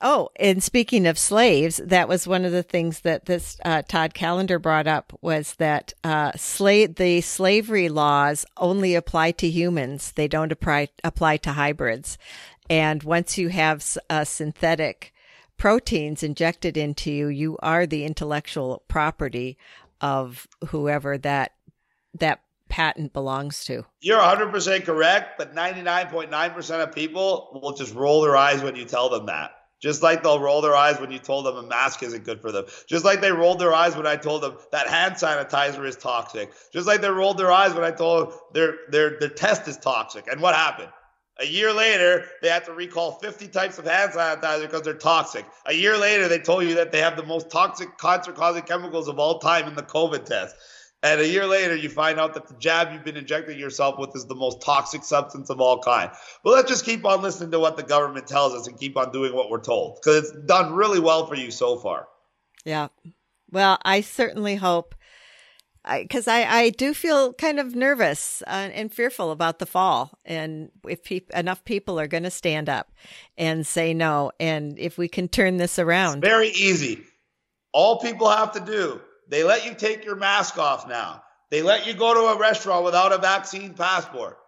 Oh, and speaking of slaves, that was one of the things that this Todd Callender brought up, was that the slavery laws only apply to humans. They don't apply to hybrids. And once you have synthetic proteins injected into you, you are the intellectual property of whoever that patent belongs to. You're 100% correct, but 99.9% of people will just roll their eyes when you tell them that. Just like they'll roll their eyes when you told them a mask isn't good for them. Just like they rolled their eyes when I told them that hand sanitizer is toxic. Just like they rolled their eyes when I told them their test is toxic. And what happened? A year later, they had to recall 50 types of hand sanitizer because they're toxic. A year later, they told you that they have the most toxic cancer-causing chemicals of all time in the COVID test. And a year later, you find out that the jab you've been injecting yourself with is the most toxic substance of all kind. But let's just keep on listening to what the government tells us and keep on doing what we're told, because it's done really well for you so far. Yeah. Well, I certainly hope, because I do feel kind of nervous and fearful about the fall. And if enough people are going to stand up and say no, and if we can turn this around. It's very easy. All people have to do. They let you take your mask off now. They let you go to a restaurant without a vaccine passport.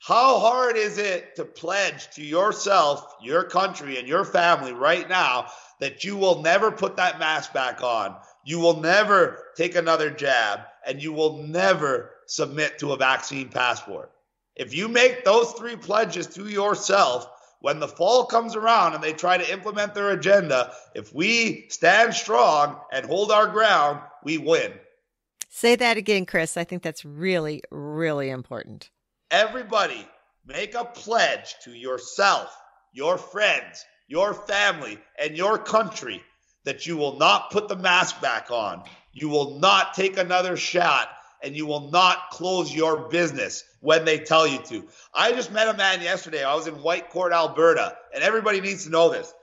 How hard is it to pledge to yourself, your country, and your family right now that you will never put that mask back on, you will never take another jab, and you will never submit to a vaccine passport? If you make those three pledges to yourself, when the fall comes around and they try to implement their agenda, if we stand strong and hold our ground, we win. Say that again, Chris. I think that's really, really important. Everybody, make a pledge to yourself, your friends, your family, and your country that you will not put the mask back on. You will not take another shot. And you will not close your business when they tell you to. I just met a man yesterday. I was in Whitecourt, Alberta, and everybody needs to know this.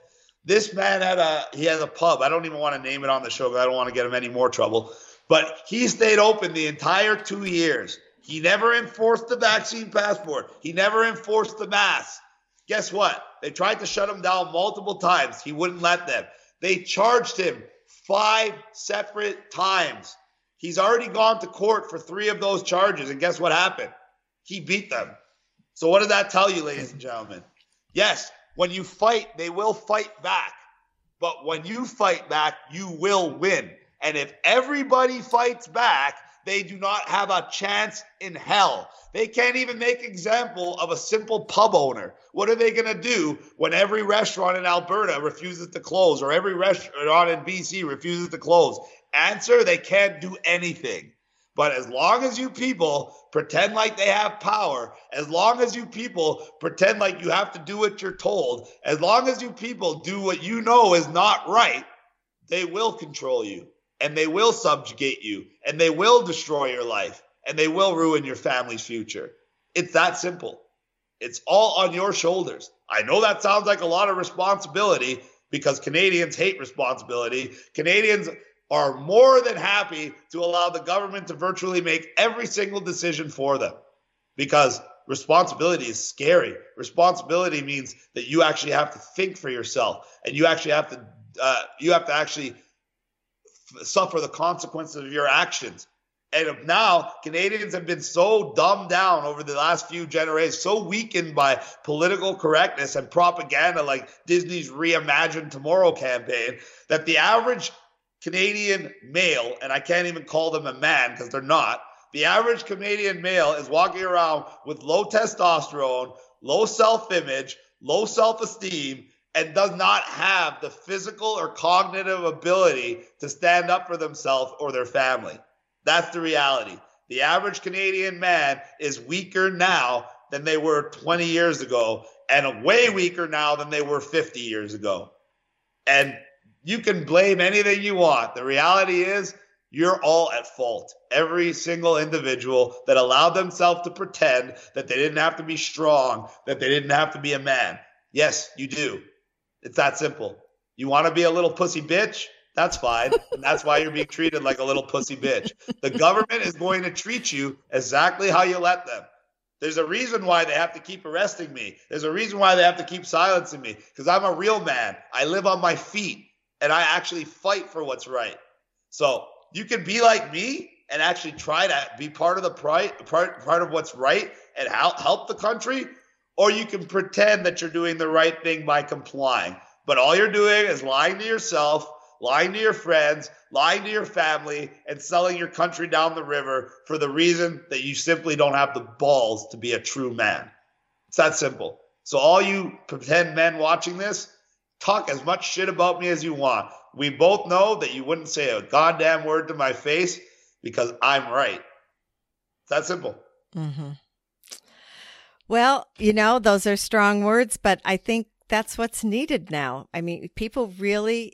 This man has a pub. I don't even want to name it on the show because I don't want to get him any more trouble. But he stayed open the entire 2 years. He never enforced the vaccine passport. He never enforced the mask. Guess what? They tried to shut him down multiple times. He wouldn't let them. They charged him 5 separate times. He's already gone to court for 3 of those charges, and guess what happened? He beat them. So what does that tell you, ladies and gentlemen? Yes, when you fight, they will fight back. But when you fight back, you will win. And if everybody fights back, they do not have a chance in hell. They can't even make example of a simple pub owner. What are they going to do when every restaurant in Alberta refuses to close or every restaurant in BC refuses to close? Answer, they can't do anything. But as long as you people pretend like they have power, as long as you people pretend like you have to do what you're told, as long as you people do what you know is not right, they will control you, and they will subjugate you, and they will destroy your life, and they will ruin your family's future. It's that simple. It's all on your shoulders. I know that sounds like a lot of responsibility because Canadians hate responsibility. Canadians are more than happy to allow the government to virtually make every single decision for them because responsibility is scary. Responsibility means that you actually have to think for yourself, and you actually have to actually suffer the consequences of your actions. And now Canadians have been so dumbed down over the last few generations, so weakened by political correctness and propaganda like Disney's Reimagine Tomorrow campaign that the average Canadian male, and I can't even call them a man because they're not, the average Canadian male is walking around with low testosterone, low self-image, low self-esteem, and does not have the physical or cognitive ability to stand up for themselves or their family. That's the reality. The average Canadian man is weaker now than they were 20 years ago and way weaker now than they were 50 years ago. And you can blame anything you want. The reality is you're all at fault. Every single individual that allowed themselves to pretend that they didn't have to be strong, that they didn't have to be a man. Yes, you do. It's that simple. You want to be a little pussy bitch? That's fine. And that's why you're being treated like a little pussy bitch. The government is going to treat you exactly how you let them. There's a reason why they have to keep arresting me. There's a reason why they have to keep silencing me, because I'm a real man. I live on my feet, and I actually fight for what's right. So you can be like me and actually try to be part of the part of what's right and help the country, or you can pretend that you're doing the right thing by complying. But all you're doing is lying to yourself, lying to your friends, lying to your family, and selling your country down the river for the reason that you simply don't have the balls to be a true man. It's that simple. So all you pretend men watching this, talk as much shit about me as you want. We both know that you wouldn't say a goddamn word to my face because I'm right. It's that simple. Mm-hmm. Well, you know, those are strong words, but I think that's what's needed now. I mean, people really...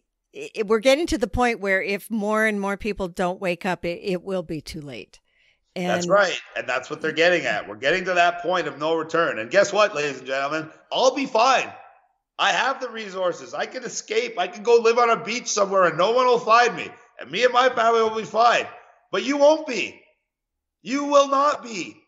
we're getting to the point where if more and more people don't wake up, it will be too late. And that's right. And that's what they're getting at. We're getting to that point of no return. And guess what, ladies and gentlemen? I'll be fine. I have the resources. I can escape. I can go live on a beach somewhere and no one will find me. And me and my family will be fine. But you won't be. You will not be.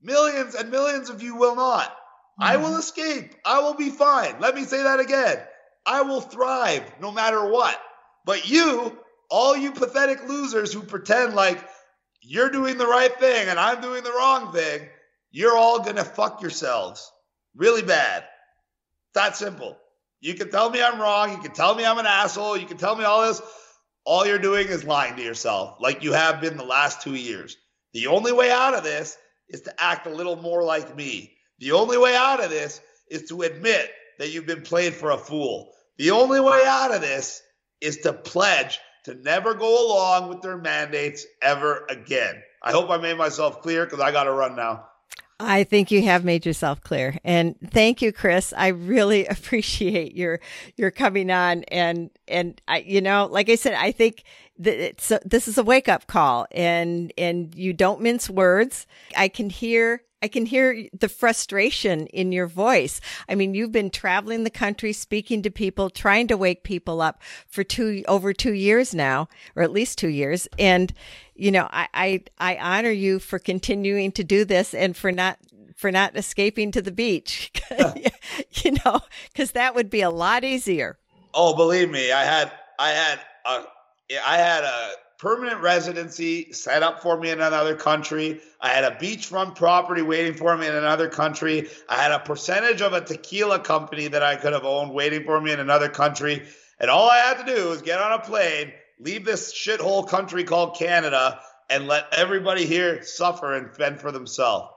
Millions and millions of you will not. Mm-hmm. I will escape. I will be fine. Let me say that again. I will thrive no matter what. But you, all you pathetic losers who pretend like you're doing the right thing and I'm doing the wrong thing, you're all going to fuck yourselves really bad. That simple. You can tell me I'm wrong. You can tell me I'm an asshole. You can tell me all this. All you're doing is lying to yourself like you have been the last 2 years. The only way out of this is to act a little more like me. The only way out of this is to admit that you've been played for a fool. The only way out of this is to pledge to never go along with their mandates ever again. I hope I made myself clear because I got to run now. I think you have made yourself clear. And thank you, Chris. I really appreciate your coming on. And I, you know, like I said, I think that this is a wake up call, and you don't mince words. I can hear the frustration in your voice. I mean, you've been traveling the country, speaking to people, trying to wake people up for over 2 years now, or at least 2 years. And, you know, I honor you for continuing to do this and for not escaping to the beach, you know, because that would be a lot easier. Oh, believe me, I had a permanent residency set up for me in another country. I had a beachfront property waiting for me in another country. I had a percentage of a tequila company that I could have owned waiting for me in another country. And all I had to do was get on a plane, leave this shithole country called Canada, and let everybody here suffer and fend for themselves.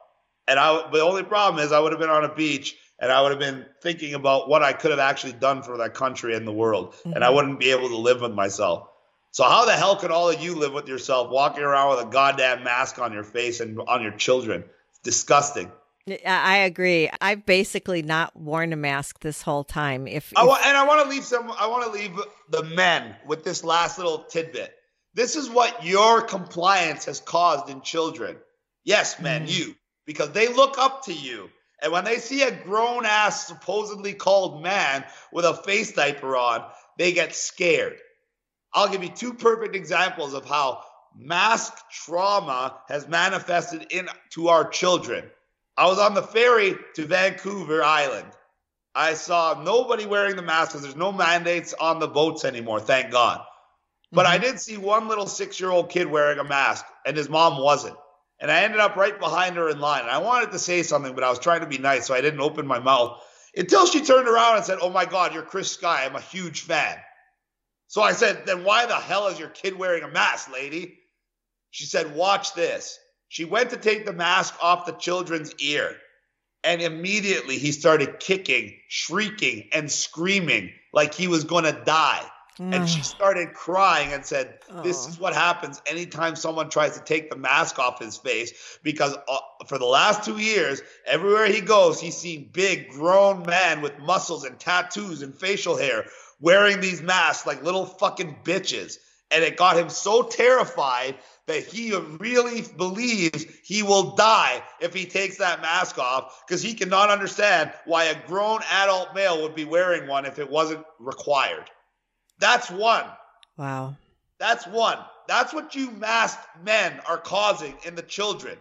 And the only problem is I would have been on a beach and I would have been thinking about what I could have actually done for that country and the world. Mm-hmm. And I wouldn't be able to live with myself. So how the hell could all of you live with yourself walking around with a goddamn mask on your face and on your children? It's disgusting. I agree. I've basically not worn a mask this whole time. I want to leave the men with this last little tidbit. This is what your compliance has caused in children. Yes, men, you, because they look up to you. And when they see a grown ass, supposedly called man with a face diaper on, they get scared. I'll give you two perfect examples of how mask trauma has manifested into our children. I was on the ferry to Vancouver Island. I saw nobody wearing the mask because there's no mandates on the boats anymore, thank God. But I did see one little 6-year-old kid wearing a mask, and his mom wasn't. And I ended up right behind her in line. And I wanted to say something, but I was trying to be nice, so I didn't open my mouth until she turned around and said, "Oh my God, you're Chris Sky. I'm a huge fan." So I said, "Then why the hell is your kid wearing a mask, lady?" She said, "Watch this." She went to take the mask off the children's ear, and immediately he started kicking, shrieking, and screaming like he was going to die. And she started crying and said, "This is what happens anytime someone tries to take the mask off his face, because for the last 2 years, everywhere he goes, he's seen big grown men with muscles and tattoos and facial hair wearing these masks like little fucking bitches." And it got him so terrified that he really believes he will die if he takes that mask off, because he cannot understand why a grown adult male would be wearing one if it wasn't required. That's one. Wow. That's one. That's what you masked men are causing in the children.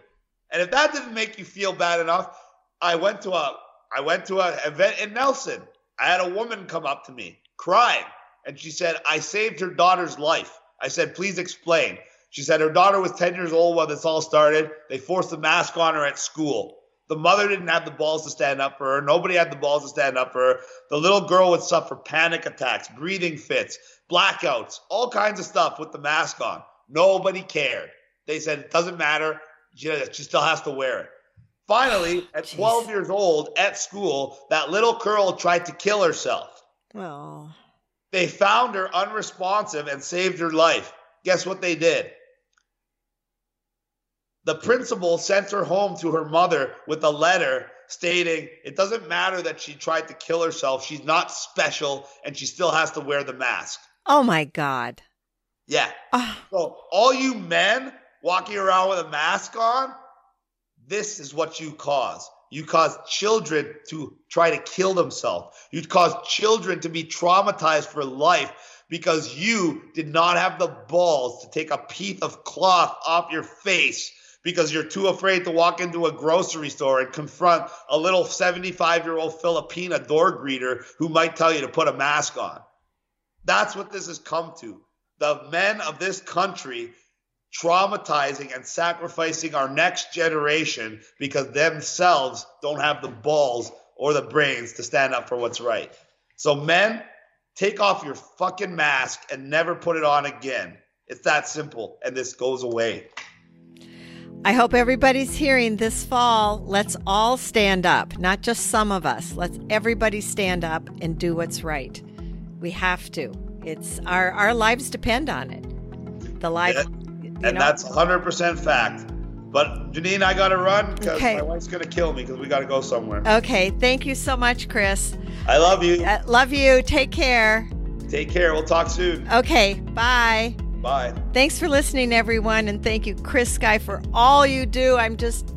And if that didn't make you feel bad enough, I went to an event in Nelson. I had a woman come up to me crying, and she said, "I saved her daughter's life." I said, "Please explain." She said her daughter was 10 years old when this all started. They forced the mask on her at school. The mother didn't have the balls to stand up for her. Nobody had the balls to stand up for her. The little girl would suffer panic attacks, breathing fits, blackouts, all kinds of stuff with the mask on. Nobody cared. They said it doesn't matter. She still has to wear it. Finally, at 12 years old at school, that little girl tried to kill herself. Well, they found her unresponsive and saved her life. Guess what they did? The principal sent her home to her mother with a letter stating it doesn't matter that she tried to kill herself. She's not special, and she still has to wear the mask. Oh, my God. Yeah. So all you men walking around with a mask on, this is what you cause. You cause children to try to kill themselves. You cause children to be traumatized for life, because you did not have the balls to take a piece of cloth off your face because you're too afraid to walk into a grocery store and confront a little 75-year-old Filipina door greeter who might tell you to put a mask on. That's what this has come to. The men of this country traumatizing and sacrificing our next generation because themselves don't have the balls or the brains to stand up for what's right. So men, take off your fucking mask and never put it on again. It's that simple, and this goes away. I hope everybody's hearing this fall, let's all stand up, not just some of us. Let's everybody stand up and do what's right. We have to. It's our lives depend on it. The life, and that's 100% fact. But Janine, I got to run because my wife's going to kill me because we got to go somewhere. Okay. Thank you so much, Chris. I love you. Love you. Take care. Take care. We'll talk soon. Okay. Bye. Bye. Thanks for listening, everyone. And thank you, Chris Sky, for all you do. I'm just,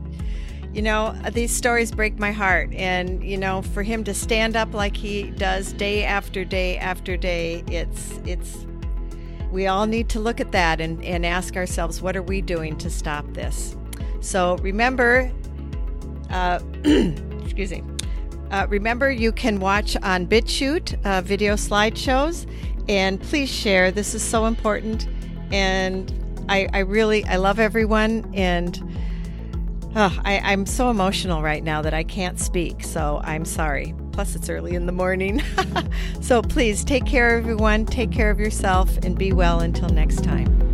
these stories break my heart. And, for him to stand up like he does day after day after day, it's. We all need to look at that and ask ourselves, what are we doing to stop this? So remember, excuse me. Remember, you can watch on BitChute video slideshows, and please share. This is so important, and I love everyone, and I'm so emotional right now that I can't speak. So I'm sorry. Plus, it's early in the morning. So please take care, everyone. Take care of yourself and be well until next time.